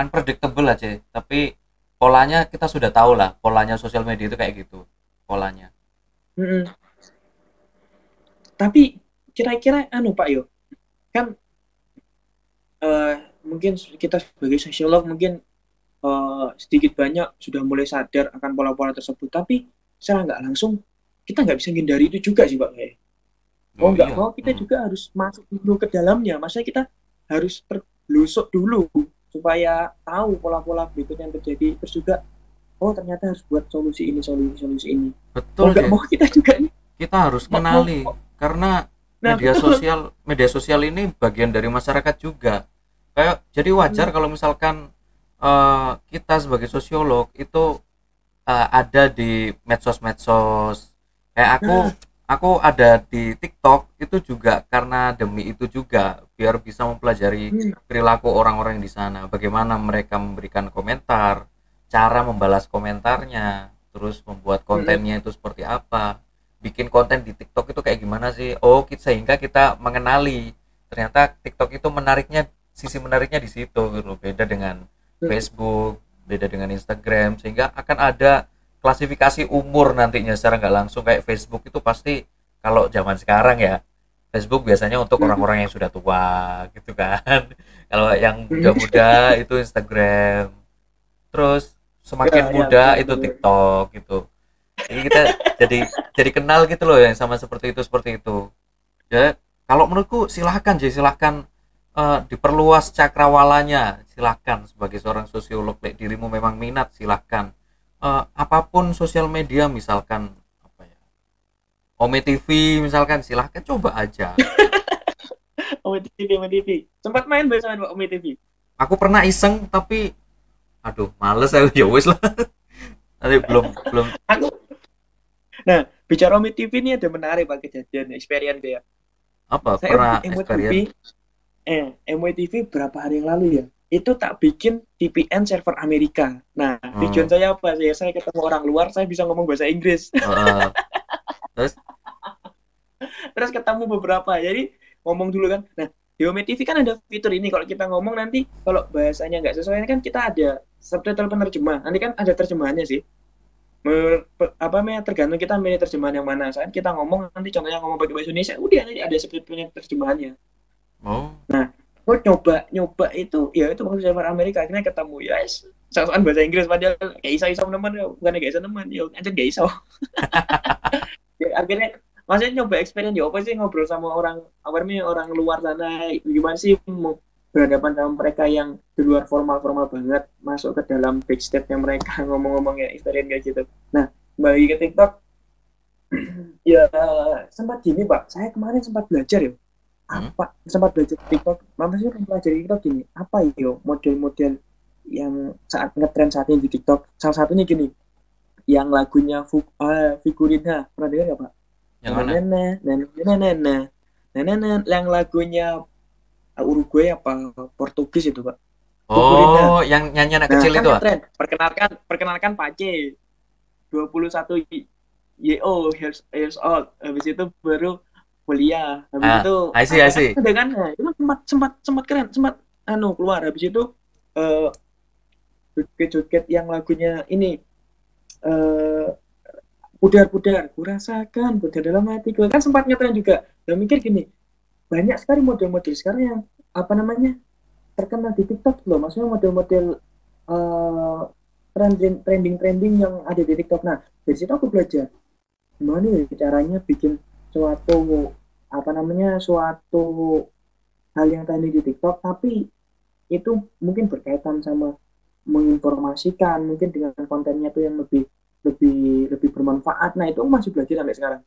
Unpredictable aja, tapi polanya kita sudah tahu lah, polanya sosial media itu kayak gitu, polanya. Mm-mm. Tapi kira-kira anu Pak Yo, kan uh, mungkin kita sebagai sosiolog mungkin uh, sedikit banyak sudah mulai sadar akan pola-pola tersebut, tapi secara nggak langsung kita nggak bisa menghindari itu juga sih Pak. Oh, oh nggak iya. mau kita hmm. juga harus masuk dulu ke dalamnya, maksudnya kita harus terbelusuk dulu supaya tahu pola-pola berikut yang terjadi. Terus juga, oh ternyata harus buat solusi ini, solusi solusi ini. Betul. Nggak mau kita juga nih. Kita harus kenali, oh, oh. karena nah, media betul. sosial, media sosial ini bagian dari masyarakat juga. Kayak jadi wajar hmm. kalau misalkan uh, kita sebagai sosiolog itu uh, ada di medsos-medsos. Kayak aku, nah. aku ada di TikTok itu juga karena demi itu juga. Biar bisa mempelajari perilaku orang-orang di sana, bagaimana mereka memberikan komentar, cara membalas komentarnya, terus membuat kontennya itu seperti apa, bikin konten di TikTok itu kayak gimana sih? Oh, sehingga kita mengenali ternyata TikTok itu menariknya, sisi menariknya di situ gitu, beda dengan Facebook, beda dengan Instagram, sehingga akan ada klasifikasi umur nantinya secara nggak langsung. Kayak Facebook itu pasti kalau zaman sekarang ya, Facebook biasanya untuk orang-orang yang sudah tua gitu kan. Kalau yang muda-muda itu Instagram. Terus semakin ya, ya, muda ya, itu TikTok gitu. Jadi kita jadi jadi kenal gitu loh yang sama seperti itu seperti itu. Ya, kalau menurutku silahkan jadi silahkan uh, diperluas cakrawalanya. Silahkan sebagai seorang sosiolog, like, dirimu memang minat silahkan. Uh, apapun sosial media misalkan Ome T V misalkan, silahkan coba aja. Ome T V, Ome T V. Sempat main bersama Mbak Ome T V. Aku pernah iseng tapi aduh males aku, ya wes lah. Nanti belum belum. Aku. Nah, bicara Ome T V ini ada menarik Pak kejadian experience ya. Apa? Saya pernah experience. Eh, Ome T V berapa hari yang lalu ya? Itu tak bikin V P N server Amerika. Nah, hmm. tujuan saya apa? Saya saya ketemu orang luar, saya bisa ngomong bahasa Inggris. Uh, terus terus ketemu beberapa, jadi ngomong dulu kan. Nah di Ome T V kan ada fitur ini, kalau kita ngomong nanti kalau bahasanya nggak sesuai kan kita ada subtitle penerjemah, nanti kan ada terjemahannya sih. Mer, apa namanya tergantung kita milih terjemahan yang mana. Saat kita ngomong nanti contohnya ngomong pakai bahasa Indonesia, udah nanti ada subtitle terjemahannya. Oh. Nah aku nyoba nyoba itu ya, itu waktu server Amerika akhirnya ketemu ya yes. Soal-soal bahasa Inggris padahal kayak iso-iso teman, bukan kayak iso teman, ya anjir kayak iso. Akhirnya maksudnya nyoba experience ya, apa sih ngobrol sama orang apa namanya orang luar sana, gimana sih berhadapan sama mereka yang di luar formal-formal banget, masuk ke dalam backstepnya mereka, ngomong-ngomong ya experience kayak gitu. Nah bagi ke TikTok ya sempat gini Pak, saya kemarin sempat belajar ya apa hmm? sempat belajar TikTok, maksudnya mempelajari TikTok gini apa yo model-model yang saat ngetrend saat ini di TikTok. Salah satunya gini, yang lagunya uh, Figurinha, pernah dengar nggak Pak? Yang mana? Nenek, nenek, yang lagunya Uruguay apa Portugis itu Pak? Figurinha. Oh, yang nyanyi anak nah, kecil kan itu Pak? Perkenalkan, perkenalkan Pace, dua puluh satu years old years old, habis itu baru kuliah, habis ah, itu. I see, I see. Dengan, itu sempat, sempat, sempat keren, sempat anu keluar, habis itu joget-joget uh, yang lagunya ini. Uh, pudar-pudar, kurasakan pudar dalam hatiku. Kan sempat ngetren juga. Dan mikir gini, banyak sekali model-model sekarang yang apa namanya terkenal di TikTok loh. Maksudnya model-model uh, trending-trending yang ada di TikTok. Nah, dari situ aku belajar gimana caranya bikin suatu apa namanya suatu hal yang tadi di TikTok, tapi itu mungkin berkaitan sama menginformasikan, mungkin dengan kontennya tuh yang lebih lebih lebih bermanfaat. Nah itu masih belajar sampai sekarang.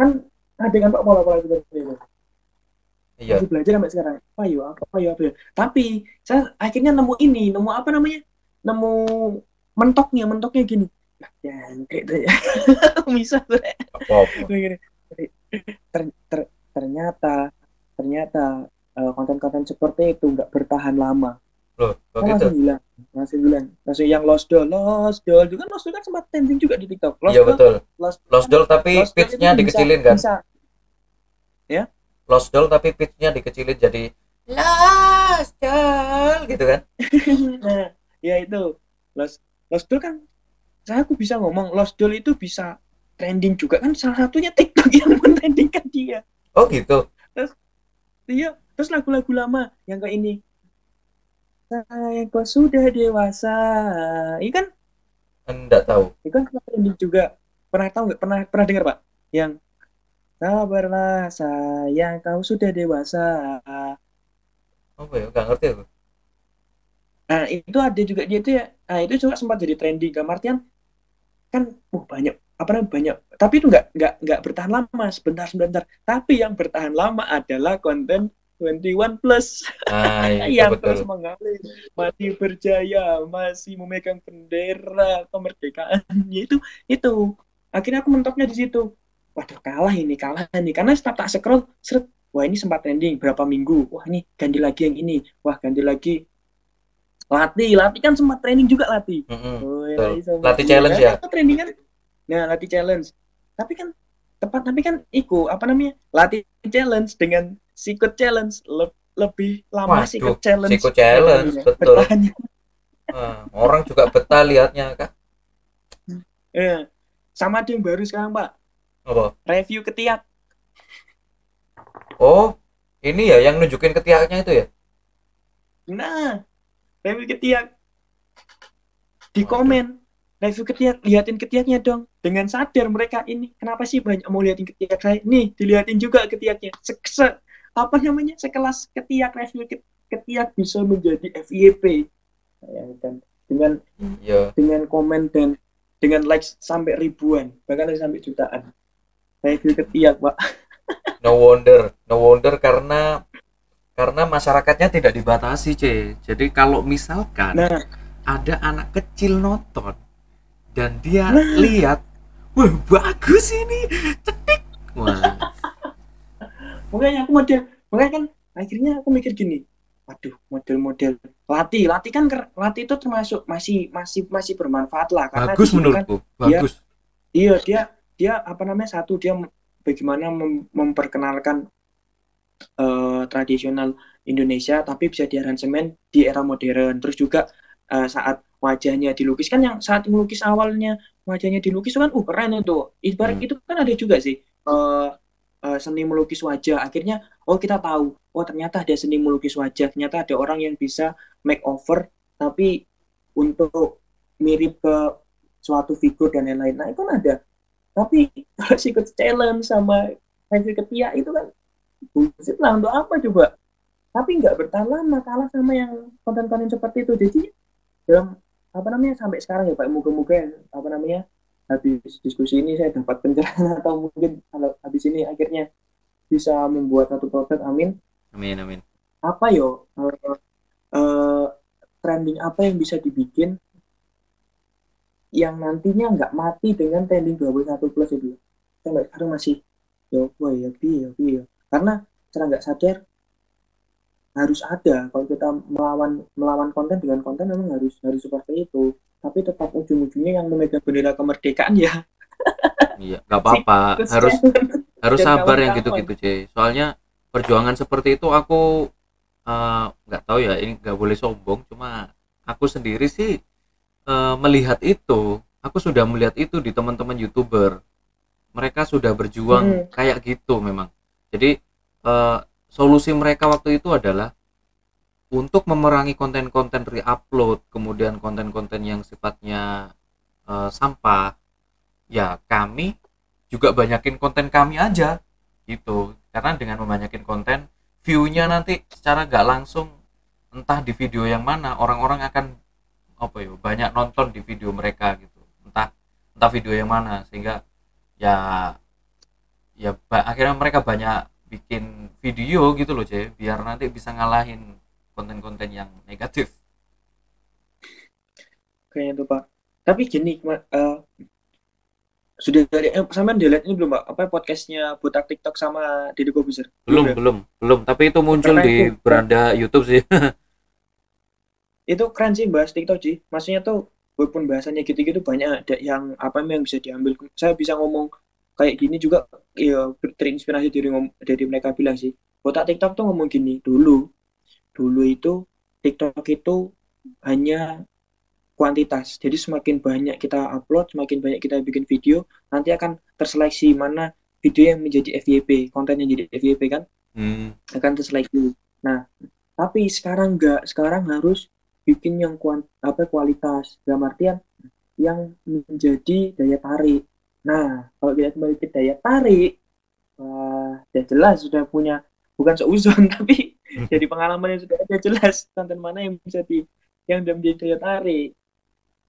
Kan ada kan Pak pola-pola seperti itu. Iya. Masih belajar sampai sekarang. Apa yo, apa yo, apa yo. Tapi saya akhirnya nemu ini, nemu apa namanya, nemu mentoknya, mentoknya gini. Nah, jangkrik tuh ya. Bisa tuh. Apa-apa. Ter, ter, ternyata ternyata uh, konten-konten seperti itu nggak bertahan lama. Loh, oh gitu. Bulan, masih bulan, masih yang lost doll, lost doll juga, lost doll kan sempat trending juga di TikTok. Lost iya doll, betul. Lost, lost doll kan, tapi pitch-nya dikecilin bisa, kan? Bisa. Ya? Lost doll tapi pitch-nya dikecilin jadi lost doll gitu kan? Nah, ya itu lost lost doll kan. Saya aku bisa ngomong lost doll itu bisa trending juga kan, salah satunya TikTok yang men-trendingkan dia. Oh gitu. Terus iya, terus lagu-lagu lama yang kayak ini. Saya kok sudah dewasa. Ini kan enggak tahu. Ini kan trending juga. Pernah tahu enggak? Pernah pernah dengar, Pak? Yang sabarlah sayang kau sudah dewasa. Apa ya? Enggak ngerti aku. Nah, itu ada juga dia itu ya. Nah, itu juga sempat jadi trending. Dalam artian kan uh, banyak apa namanya banyak, tapi itu nggak nggak nggak bertahan lama, sebentar sebentar. Tapi yang bertahan lama adalah konten dua puluh satu plus ah, iya, yang betul. Terus mengalir, masih berjaya, masih memegang bendera kemerdekaannya itu itu. Akhirnya aku mentoknya di situ. Waduh kalah ini kalah nih, karena setiap tak scroll, seret, wah ini sempat trending berapa minggu, wah ini ganti lagi yang ini, wah ganti lagi. Latih, latih kan sempat training juga latih. Mm-hmm. Oh, ya, latih challenge ya. Kan training kan. Nah, latih challenge. Tapi kan tepat tapi kan iku apa namanya? Latih challenge dengan sikut challenge Le- lebih lama. Waduh, sikut challenge. Sikut challenge ya, betul. Nah, orang juga betah lihatnya, Kak. Eh, sama ada yang baru sekarang, Pak. Apa? Review ketiak. Oh, ini ya yang nunjukin ketiaknya itu ya? Nah, review ketiak di komen, review ketiak, liatin ketiaknya dong. Dengan sadar mereka ini kenapa sih banyak mau liatin ketiak saya, nih diliatin juga ketiaknya. Sekse, apa namanya sekelas ketiak review ketiak bisa menjadi F Y P dengan yeah. dengan komen dan dengan likes sampai ribuan bahkan sampai jutaan review ketiak, Pak. No wonder, no wonder karena karena masyarakatnya tidak dibatasi, C. Jadi kalau misalkan nah. ada anak kecil nonton dan dia nah. lihat, wah bagus ini, cetek, wah. Makanya aku model, makanya kan akhirnya aku mikir gini, waduh model-model latih, latih kan latih itu termasuk masih masih masih bermanfaat lah. Karena bagus menurutku, kan, bagus. Dia, iya dia dia apa namanya satu dia bagaimana mem- memperkenalkan Uh, tradisional Indonesia tapi bisa diaransemen di era modern. Terus juga uh, saat wajahnya dilukis kan yang saat melukis awalnya wajahnya dilukis kan uh keren itu. Ibarat hmm. itu kan ada juga sih uh, uh, seni melukis wajah. Akhirnya oh kita tahu oh ternyata ada seni melukis wajah. Ternyata ada orang yang bisa makeover tapi untuk mirip ke suatu figur dan lain-lain. Nah itu kan ada. Tapi kalau sikut challenge sama hasil ketiak itu kan buset lah untuk apa coba, tapi nggak bertahan lama, kalah sama yang konten-konten seperti itu. Jadi dalam apa namanya sampai sekarang ya Pak, moga-moga apa namanya habis diskusi ini saya dapat pencerahan atau mungkin kalau habis ini akhirnya bisa membuat satu produk, amin amin amin. Apa yo uh, uh, trending apa yang bisa dibikin yang nantinya nggak mati dengan trending dua puluh satu plus itu sampai sekarang masih yo boy yo bi yo bi yo. Karena secara nggak sadar harus ada. Kalau kita melawan melawan konten dengan konten memang harus harus seperti itu. Tapi tetap ujung-ujungnya yang memegang bendera kemerdekaan ya. Iya, nggak apa-apa. Harus harus sabar yang gitu-gitu, C. Soalnya perjuangan seperti itu aku nggak uh, tahu ya. Ini nggak boleh sombong. Cuma aku sendiri sih uh, melihat itu. Aku sudah melihat itu di teman-teman YouTuber. mereka sudah berjuang hmm. kayak gitu memang. Jadi uh, solusi mereka waktu itu adalah untuk memerangi konten-konten re-upload, kemudian konten-konten yang sifatnya uh, sampah, ya kami juga banyakin konten kami aja gitu. Karena dengan membanyakin konten, view-nya nanti secara nggak langsung, entah di video yang mana, orang-orang akan apa ya, banyak nonton di video mereka gitu, entah entah video yang mana, sehingga ya ya akhirnya mereka banyak bikin video gitu loh, Jay, biar nanti bisa ngalahin konten-konten yang negatif. Kayaknya tuh Pak. Tapi gini, uh, sudah dari eh, sama dilihat ini belum Pak? Apa podcastnya Butak TikTok sama Dedeko Beser? Belum, belum, belum, belum. Tapi itu muncul karena di itu, beranda YouTube sih. Itu keren sih bahas TikTok sih. Maksudnya tuh walaupun bahasanya gitu-gitu banyak ada yang apa yang bisa diambil. Saya bisa ngomong kayak gini juga ya, terinspirasi dari dari mereka bilang sih. Butak TikTok tuh ngomong gini dulu. Dulu itu TikTok itu hanya kuantitas, jadi semakin banyak kita upload, semakin banyak kita bikin video, nanti akan terseleksi mana video yang menjadi F Y P, kontennya jadi F Y P kan, hmm. akan terseleksi. Nah, tapi sekarang enggak, sekarang harus bikin yang kuant, apa kualitas, dalam artian yang menjadi daya tarik. Nah, kalau kita kembali ke daya tarik, wah, ya jelas sudah punya, bukan seuzon tapi jadi pengalaman yang sudah ada jelas konten mana yang bisa di yang udah menjadi daya tarik.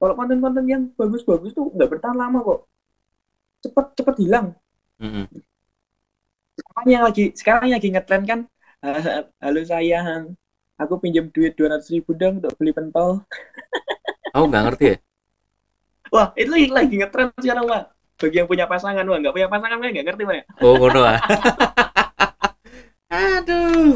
Kalau konten-konten yang bagus-bagus tuh nggak bertahan lama kok, cepet-cepet hilang. Mm-hmm. Sekarang yang lagi sekarang yang lagi ngetren kan, halo sayang, aku pinjam duit dua ratus ribu dong untuk beli pentol. Aku oh, nggak ngerti ya. Wah itu lagi, lagi ngetren sekarang Pak. Bagi yang punya pasangan Pak, nggak punya pasangan kan nggak ngerti Pak. Oh bodoh. Aduh.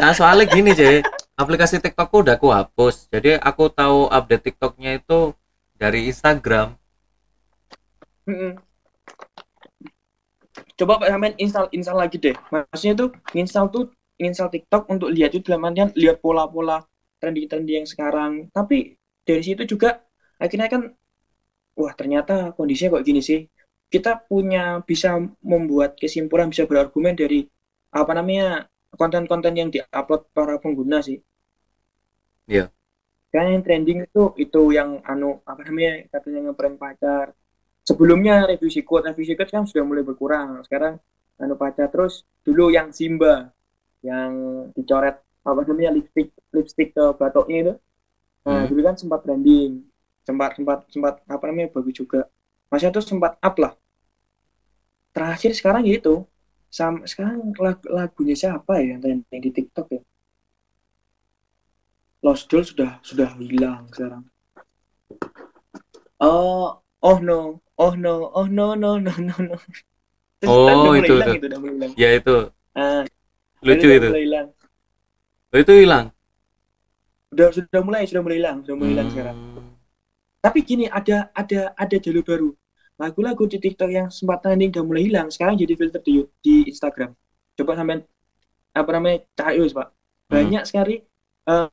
Nah, soalnya gini Jay, aplikasi TikTokku udah aku hapus, jadi aku tahu update TikToknya itu dari Instagram. Mm-mm. Coba Pak Samen install install lagi deh. Maksudnya tuh install tuh install TikTok untuk lihat itu dalam artian lihat pola-pola trending-trending yang sekarang. Tapi dari situ juga akhirnya kan, wah ternyata kondisinya kok gini sih. Kita punya bisa membuat kesimpulan, bisa berargumen dari apa namanya konten-konten yang diupload para pengguna sih. Iya. Yeah. Karena yang trending itu itu yang anu apa namanya katanya ngeprank pacar. Sebelumnya review secret, review secret kan sudah mulai berkurang. Sekarang anu pacar terus dulu yang Simba yang dicoret apa namanya lipstick lipstick ke batoknya itu. Nah, hmm. dulu kan sempat trending, sempat sempat sempat apa namanya bagus juga. Masih itu sempat up lah. Terakhir sekarang gitu. Sama, sekarang lag, lagunya siapa ya yang di TikTok ya? Lost Doll sudah sudah hilang sekarang. Oh, oh no, oh no, oh no no no no no. Terus oh itu hilang, itu. Itu hilang. Ya itu. Ah, lucu itu. Hilang. Oh, itu hilang. Sudah sudah mulai sudah mulai hilang sudah mulai hilang hmm. sekarang. Tapi gini ada ada ada jalur baru. Lagu-lagu di TikTok yang sempat trending udah mulai hilang, sekarang jadi filter di, di Instagram. Coba sampean apa namanya cari us Pak, banyak hmm. sekali uh,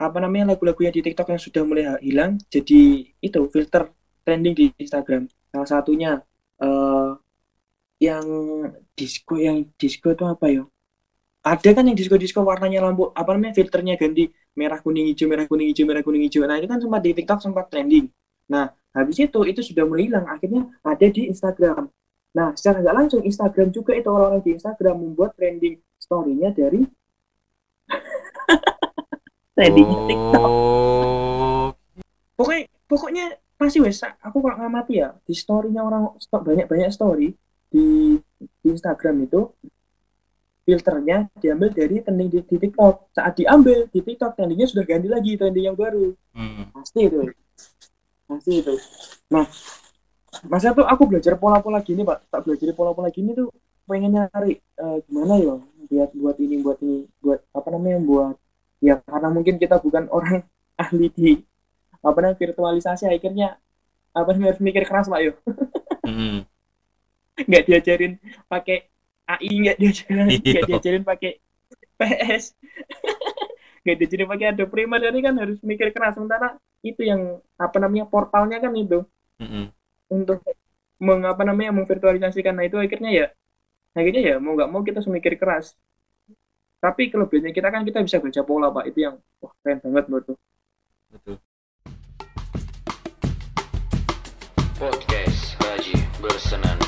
apa namanya lagu-lagu yang di TikTok yang sudah mulai hilang jadi itu filter trending di Instagram. Salah satunya uh, yang disco yang disco itu apa ya, ada kan yang disco-disco warnanya lampu apa namanya filternya ganti merah kuning hijau merah kuning hijau merah kuning hijau. Nah itu kan sempat di TikTok sempat trending. Nah habis itu, itu sudah mulai hilang, akhirnya ada di Instagram. Nah, secara nggak langsung Instagram juga itu orang-orang di Instagram membuat trending story-nya dari trending oh. TikTok. Pokoknya, pokoknya pasti wes. Aku kalau ngamati ya, di story-nya orang banyak-banyak story di, di Instagram itu filternya diambil dari trending di, di TikTok. Saat diambil di TikTok, trendingnya sudah ganti lagi trending yang baru. Hmm. Pasti itu. Masih itu. Nah, masa tuh aku belajar pola-pola gini Pak, tak belajar pola-pola gini tuh pengen nyari uh, gimana ya buat buat ini buat ini buat apa namanya buat ya karena mungkin kita bukan orang ahli di apa namanya virtualisasi, akhirnya apa namanya harus mikir keras Pak yo. Mm-hmm. Nggak diajarin pakai A I, nggak diajarin nggak diajarin pakai P S, nggak diajarin pakai Adobe Prima, jadi kan harus mikir keras sementara. Itu yang apa namanya portalnya kan itu mm-hmm. untuk mengapa namanya memvirtualisasikan. Nah itu akhirnya ya akhirnya ya mau nggak mau kita semikir keras. Tapi kelebihannya kita kan kita bisa baca pola, Pak. Itu yang wah keren banget menurutku. Betul. Podcast Haji Bersenandung.